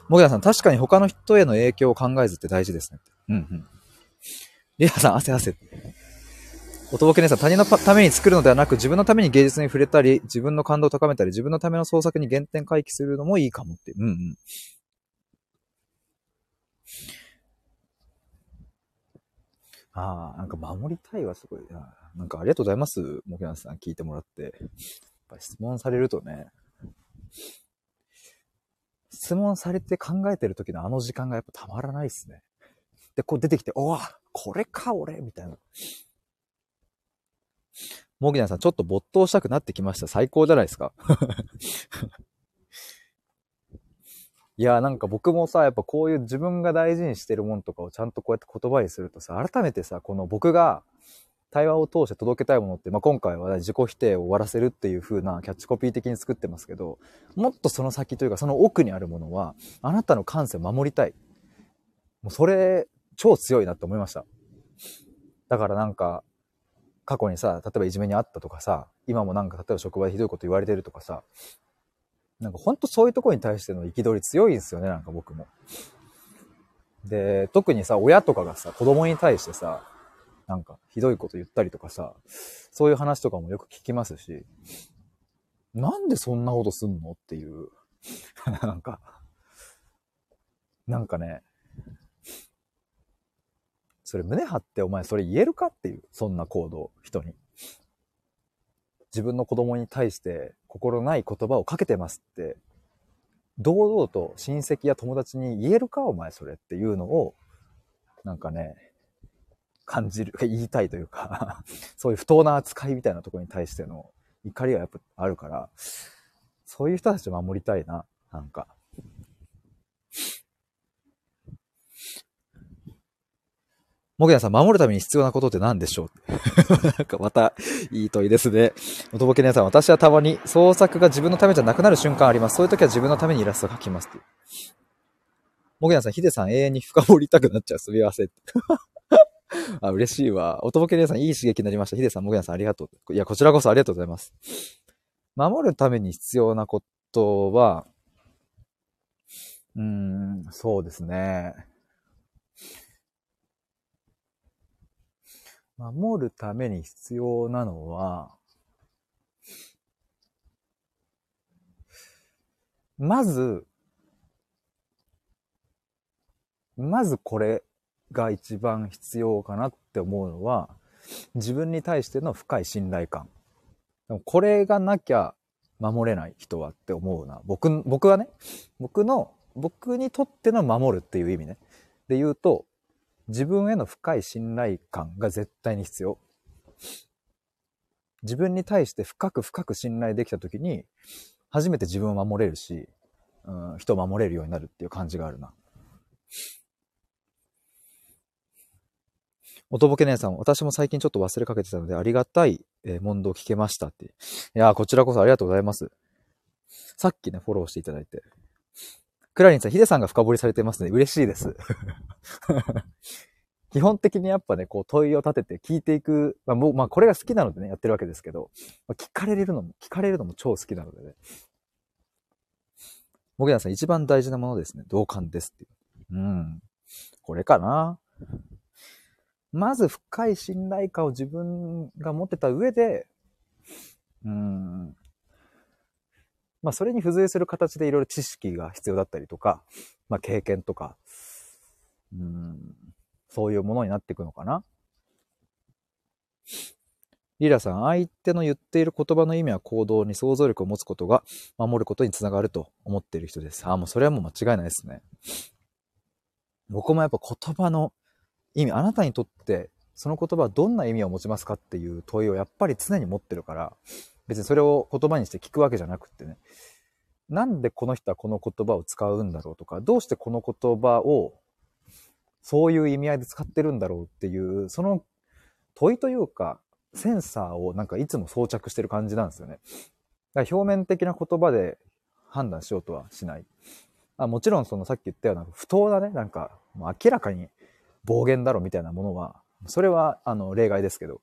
もぎらさん、確かに他の人への影響を考えずって大事ですね。うんうん。りあさん、汗。おとぼけ姉さん、他人のために作るのではなく、自分のために芸術に触れたり、自分の感動を高めたり、自分のための創作に原点回帰するのもいいかもって。うんうん。ああ、なんか守りたいはすごいな。なんかありがとうございます、もぎらさん、聞いてもらって。やっぱり質問されるとね。質問されて考えてる時のあの時間がやっぱたまらないですね。で、こう出てきて、おわ、これか俺みたいな。もぎなさん、ちょっと没頭したくなってきました。最高じゃないですか。いや、なんか僕もさ、やっぱこういう自分が大事にしてるものとかをちゃんとこうやって言葉にするとさ、改めてさ、この僕が対話を通して届けたいものって、まあ、今回は自己否定を終わらせるっていう風なキャッチコピー的に作ってますけど、もっとその先というかその奥にあるものは、あなたの感性を守りたい。もうそれ、超強いなって思いました。だからなんか、過去にさ、例えばいじめにあったとかさ、今もなんか例えば職場でひどいこと言われてるとかさ、なんかほんとそういうところに対しての憤り強いんですよね、なんか僕も。で、特にさ、親とかがさ、子供に対してさ、なんか、ひどいこと言ったりとかさ、そういう話とかもよく聞きますし、なんでそんなことすんのっていう、なんかね、それ胸張ってお前それ言えるかっていう、そんな行動、人に。自分の子供に対して心ない言葉をかけてますって、堂々と親戚や友達に言えるかお前それっていうのを、なんかね、感じる、言いたいというか、そういう不当な扱いみたいなところに対しての怒りがやっぱあるから、そういう人たちを守りたいな、なんか。もぎなさん、守るために必要なことって何でしょうなんかまた、いい問いですね。おとぼけ姉さん、私はたまに創作が自分のためじゃなくなる瞬間あります。そういう時は自分のためにイラストを描きますって。もぎなさん、ヒデさん、永遠に深掘りたくなっちゃう。すみません。あ、嬉しいわ。おとぼけ姉さん、いい刺激になりました。ヒデさん、もぎなさん、ありがとう。いや、こちらこそありがとうございます。守るために必要なことは、そうですね。守るために必要なのは、まずこれ、が一番必要かなって思うのは、自分に対しての深い信頼感。でもこれがなきゃ守れない人はって思うな。僕はね、僕にとっての守るっていう意味ね。で言うと、自分への深い信頼感が絶対に必要。自分に対して深く信頼できた時に、初めて自分を守れるし、人を守れるようになるっていう感じがあるな。おとぼけ姉さん、私も最近ちょっと忘れかけてたので、ありがたい問答を聞けましたって。いやー、こちらこそありがとうございます。さっきね、フォローしていただいて。クラリンさん、ヒデさんが深掘りされてますね。嬉しいです。基本的にやっぱね、こう問いを立てて聞いていく。まあ、これが好きなのでね、やってるわけですけど、聞かれるのも超好きなのでね。もぎなさん、一番大事なものですね。同感ですっていう。これかな。まず深い信頼感を自分が持ってた上で、まあそれに付随する形でいろいろ知識が必要だったりとか、まあ経験とか、そういうものになっていくのかな。リラさん、相手の言っている言葉の意味や行動に想像力を持つことが守ることにつながると思っている人です。ああ、もうそれはもう間違いないですね。僕もやっぱ言葉の意味、あなたにとってその言葉はどんな意味を持ちますかっていう問いをやっぱり常に持ってるから、別にそれを言葉にして聞くわけじゃなくってね、なんでこの人はこの言葉を使うんだろうとか、どうしてこの言葉をそういう意味合いで使ってるんだろうっていう、その問いというか、センサーをなんかいつも装着してる感じなんですよね。だから表面的な言葉で判断しようとはしない。もちろんそのさっき言ったような不当なね、なんか明らかに暴言だろみたいなものは、それは例外ですけど。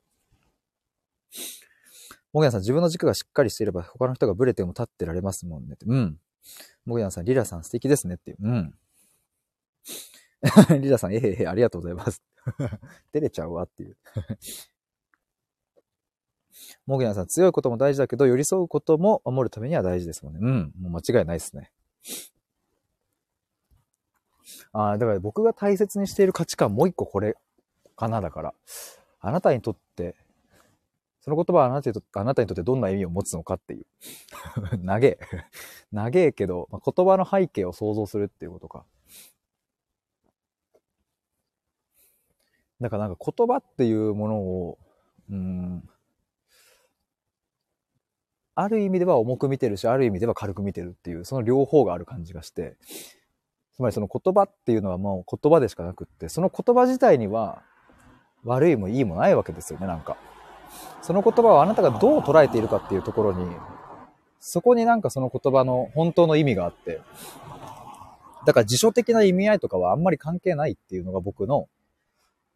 モゲナさん、自分の軸がしっかりしていれば他の人がブレても立ってられますもんねって。うん。モゲナさん、リラさん素敵ですねっていう。うん。リラさん、ありがとうございます。照れちゃうわっていう。モゲナさん、強いことも大事だけど、寄り添うことも守るためには大事ですもんね。うん。もう間違いないですね。だから僕が大切にしている価値観、もう一個これかな。だから、あなたにとって、その言葉はあなたにとってどんな意味を持つのかっていう。長えけど、言葉の背景を想像するっていうことか。だからなんか言葉っていうものを、ある意味では重く見てるし、ある意味では軽く見てるっていう、その両方がある感じがして、つまりその言葉っていうのはもう言葉でしかなくって、その言葉自体には悪いもいいもないわけですよね、なんか。その言葉をあなたがどう捉えているかっていうところに、そこになんかその言葉の本当の意味があって、だから辞書的な意味合いとかはあんまり関係ないっていうのが僕の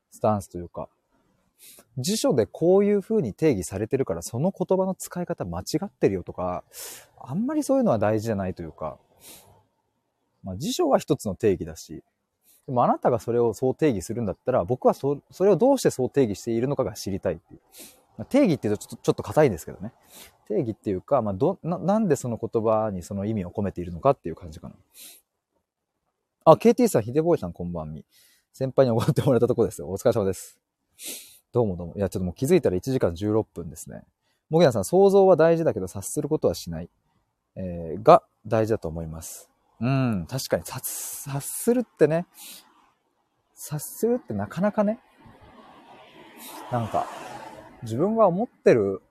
スタンスというか、辞書でこういう風に定義されてるからその言葉の使い方間違ってるよとか、あんまりそういうのは大事じゃないというか、辞書は一つの定義だし、でもあなたがそれをそう定義するんだったら、僕はそれをどうしてそう定義しているのかが知りたいっていう。定義っていうとちょっと硬いんですけどね。定義っていうか、なんでその言葉にその意味を込めているのかっていう感じかな。あ、KT さん、ひでぼいさんこんばんみ。先輩におごってもらったとこですよ。お疲れ様です。どうもどうも。いや、ちょっともう気づいたら1時間16分ですね。もげなさん、想像は大事だけど察することはしない。が大事だと思います。確かに察するってなかなかね、なんか、自分が思ってる、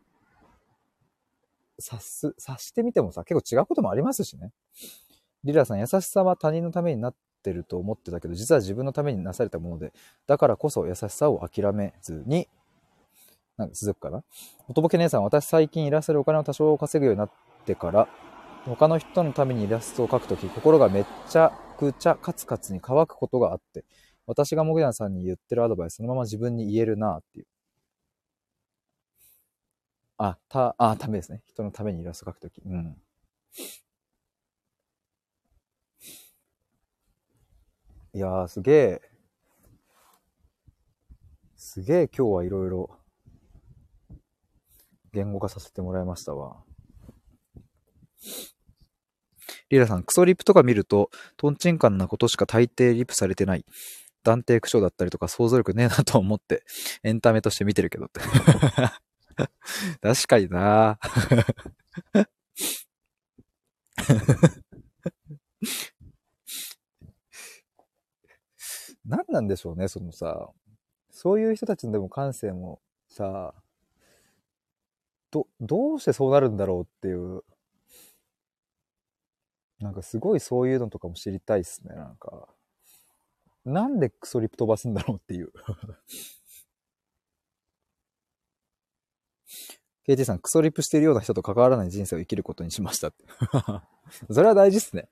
察してみてもさ、結構違うこともありますしね。リラさん、優しさは他人のためになってると思ってたけど、実は自分のためになされたもので、だからこそ優しさを諦めずに、なんか続くかな。おとぼけ姉さん、私最近イラストでお金を多少稼ぐようになってから、他の人のためにイラストを描くとき、心がめっちゃくちゃカツカツに乾くことがあって、私がモゲナさんに言ってるアドバイス、そのまま自分に言えるなっていう。ためですね。人のためにイラスト描くとき。いやー、すげえ今日はいろいろ言語化させてもらいましたわ。リラさん、クソリプとか見ると、トンチンカンなことしか大抵リプされてない。断定苦笑だったりとか想像力ねえなと思って、エンタメとして見てるけどって。確かにな何なんでしょうね、そのさ、そういう人たちのでも感性もさ、どうしてそうなるんだろうっていう、なんかすごいそういうのとかも知りたいっすね、なんか。なんでクソリップ飛ばすんだろうっていう。KT さん、クソリップしているような人と関わらない人生を生きることにしましたって。それは大事っすね。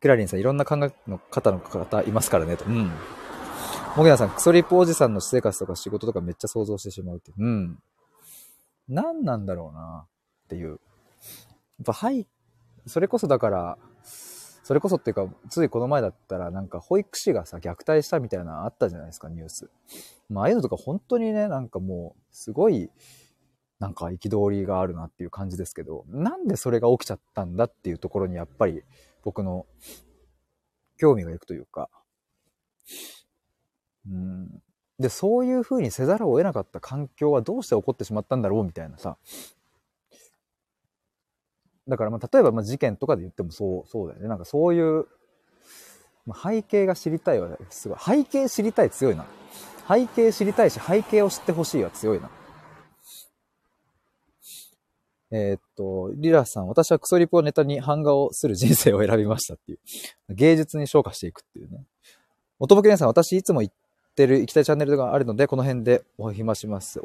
クラリンさん、いろんな考えの方いますからねと。モゲナさん、クソリップおじさんの私生活とか仕事とかめっちゃ想像してしまうって。何なんだろうなっていう。やっぱそれこそっていうか、ついこの前だったらなんか保育士がさ、虐待したみたいなのあったじゃないですか、ニュース。ああいうのとか本当にね、なんかもうすごいなんか憤りがあるなっていう感じですけど、なんでそれが起きちゃったんだっていうところにやっぱり僕の興味がいくというか、で、そういう風にせざるを得なかった環境はどうして起こってしまったんだろうみたいなさ。だからまあ例えばまあ事件とかで言ってもそうだよね。なんかそういう、まあ、背景が知りたいはすごい。背景知りたい強いな。背景知りたいし背景を知ってほしいは強いな。リラさん、私はクソリプをネタに版画をする人生を選びましたっていう。芸術に昇華していくっていうね。元ボケ姉さん、私いつも言ってる行きたいチャンネルがあるので、この辺でおいとまします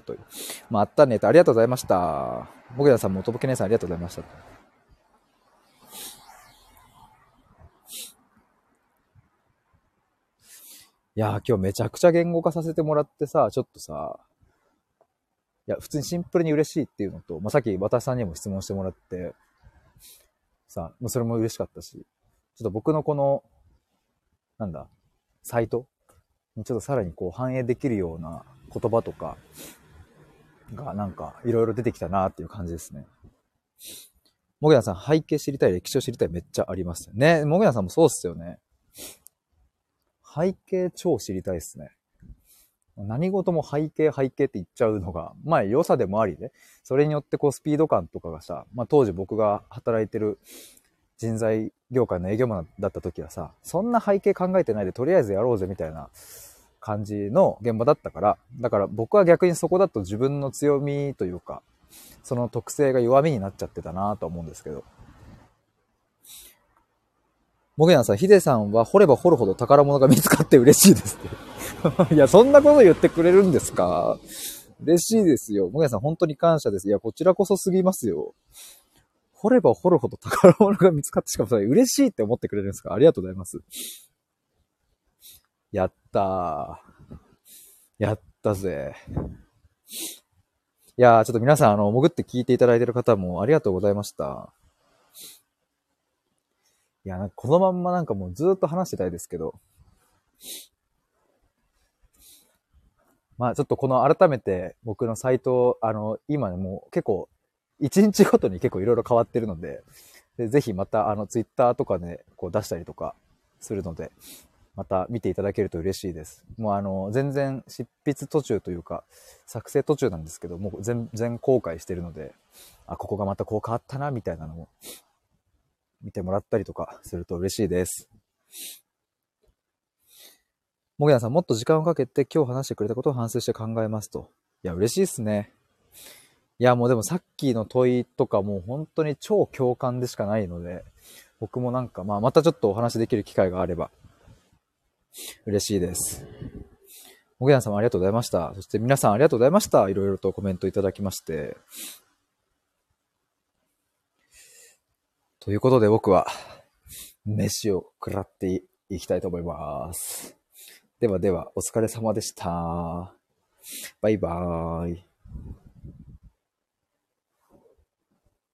という。まあ、あったねと、ありがとうございました。ボケ姉さん、元ボケ姉さんありがとうございました。いやー、今日めちゃくちゃ言語化させてもらってさ、ちょっとさ、いや普通にシンプルに嬉しいっていうのと、まあ、さっき私さんにも質問してもらってさ、まあ、それも嬉しかったし、ちょっと僕のこのなんだサイトにちょっとさらにこう反映できるような言葉とかがなんかいろいろ出てきたなっていう感じですね。もぐやさん、背景知りたい、歴史を知りたいめっちゃありますね。もぐやさんもそうっすよね。背景超知りたいっすね。何事も背景って言っちゃうのが、まあ良さでもありね。それによってこうスピード感とかがさ、まあ当時僕が働いてる人材業界の営業マンだった時はさ、そんな背景考えてないでとりあえずやろうぜみたいな感じの現場だったから、だから僕は逆にそこだと自分の強みというか、その特性が弱みになっちゃってたなと思うんですけど。もぐやんさん、ヒデさんは掘れば掘るほど宝物が見つかって嬉しいですって。いや、そんなこと言ってくれるんですか？嬉しいですよ。もぐやんさん、本当に感謝です。いや、こちらこそすぎますよ。掘れば掘るほど宝物が見つかって、しかもそれ嬉しいって思ってくれるんですか？ありがとうございます。やったー。やったぜ。いやー、ちょっと皆さん、潜って聞いていただいてる方もありがとうございました。いや、なんかこのまんまなんかもうずーっと話してたいですけど。まあちょっとこの改めて僕のサイト、今ねもう結構1日ごとに結構いろいろ変わってるので、ぜひまたツイッターとかね、こう出したりとかするので、また見ていただけると嬉しいです。もう全然執筆途中というか、作成途中なんですけど、もう全公開してるので、あ、ここがまたこう変わったな、みたいなのも。見てもらったりとかすると嬉しいです。もぐやさん、もっと時間をかけて今日話してくれたことを反省して考えますと。いや、嬉しいっすね。いや、もうでもさっきの問いとかもう本当に超共感でしかないので、僕もなんか、まあ、またちょっとお話できる機会があれば嬉しいです。もぐやさんもありがとうございました。そして皆さんありがとうございました。いろいろとコメントいただきまして。ということで僕は飯を食らっていきたいと思います。ではではお疲れ様でした。バイバーイ。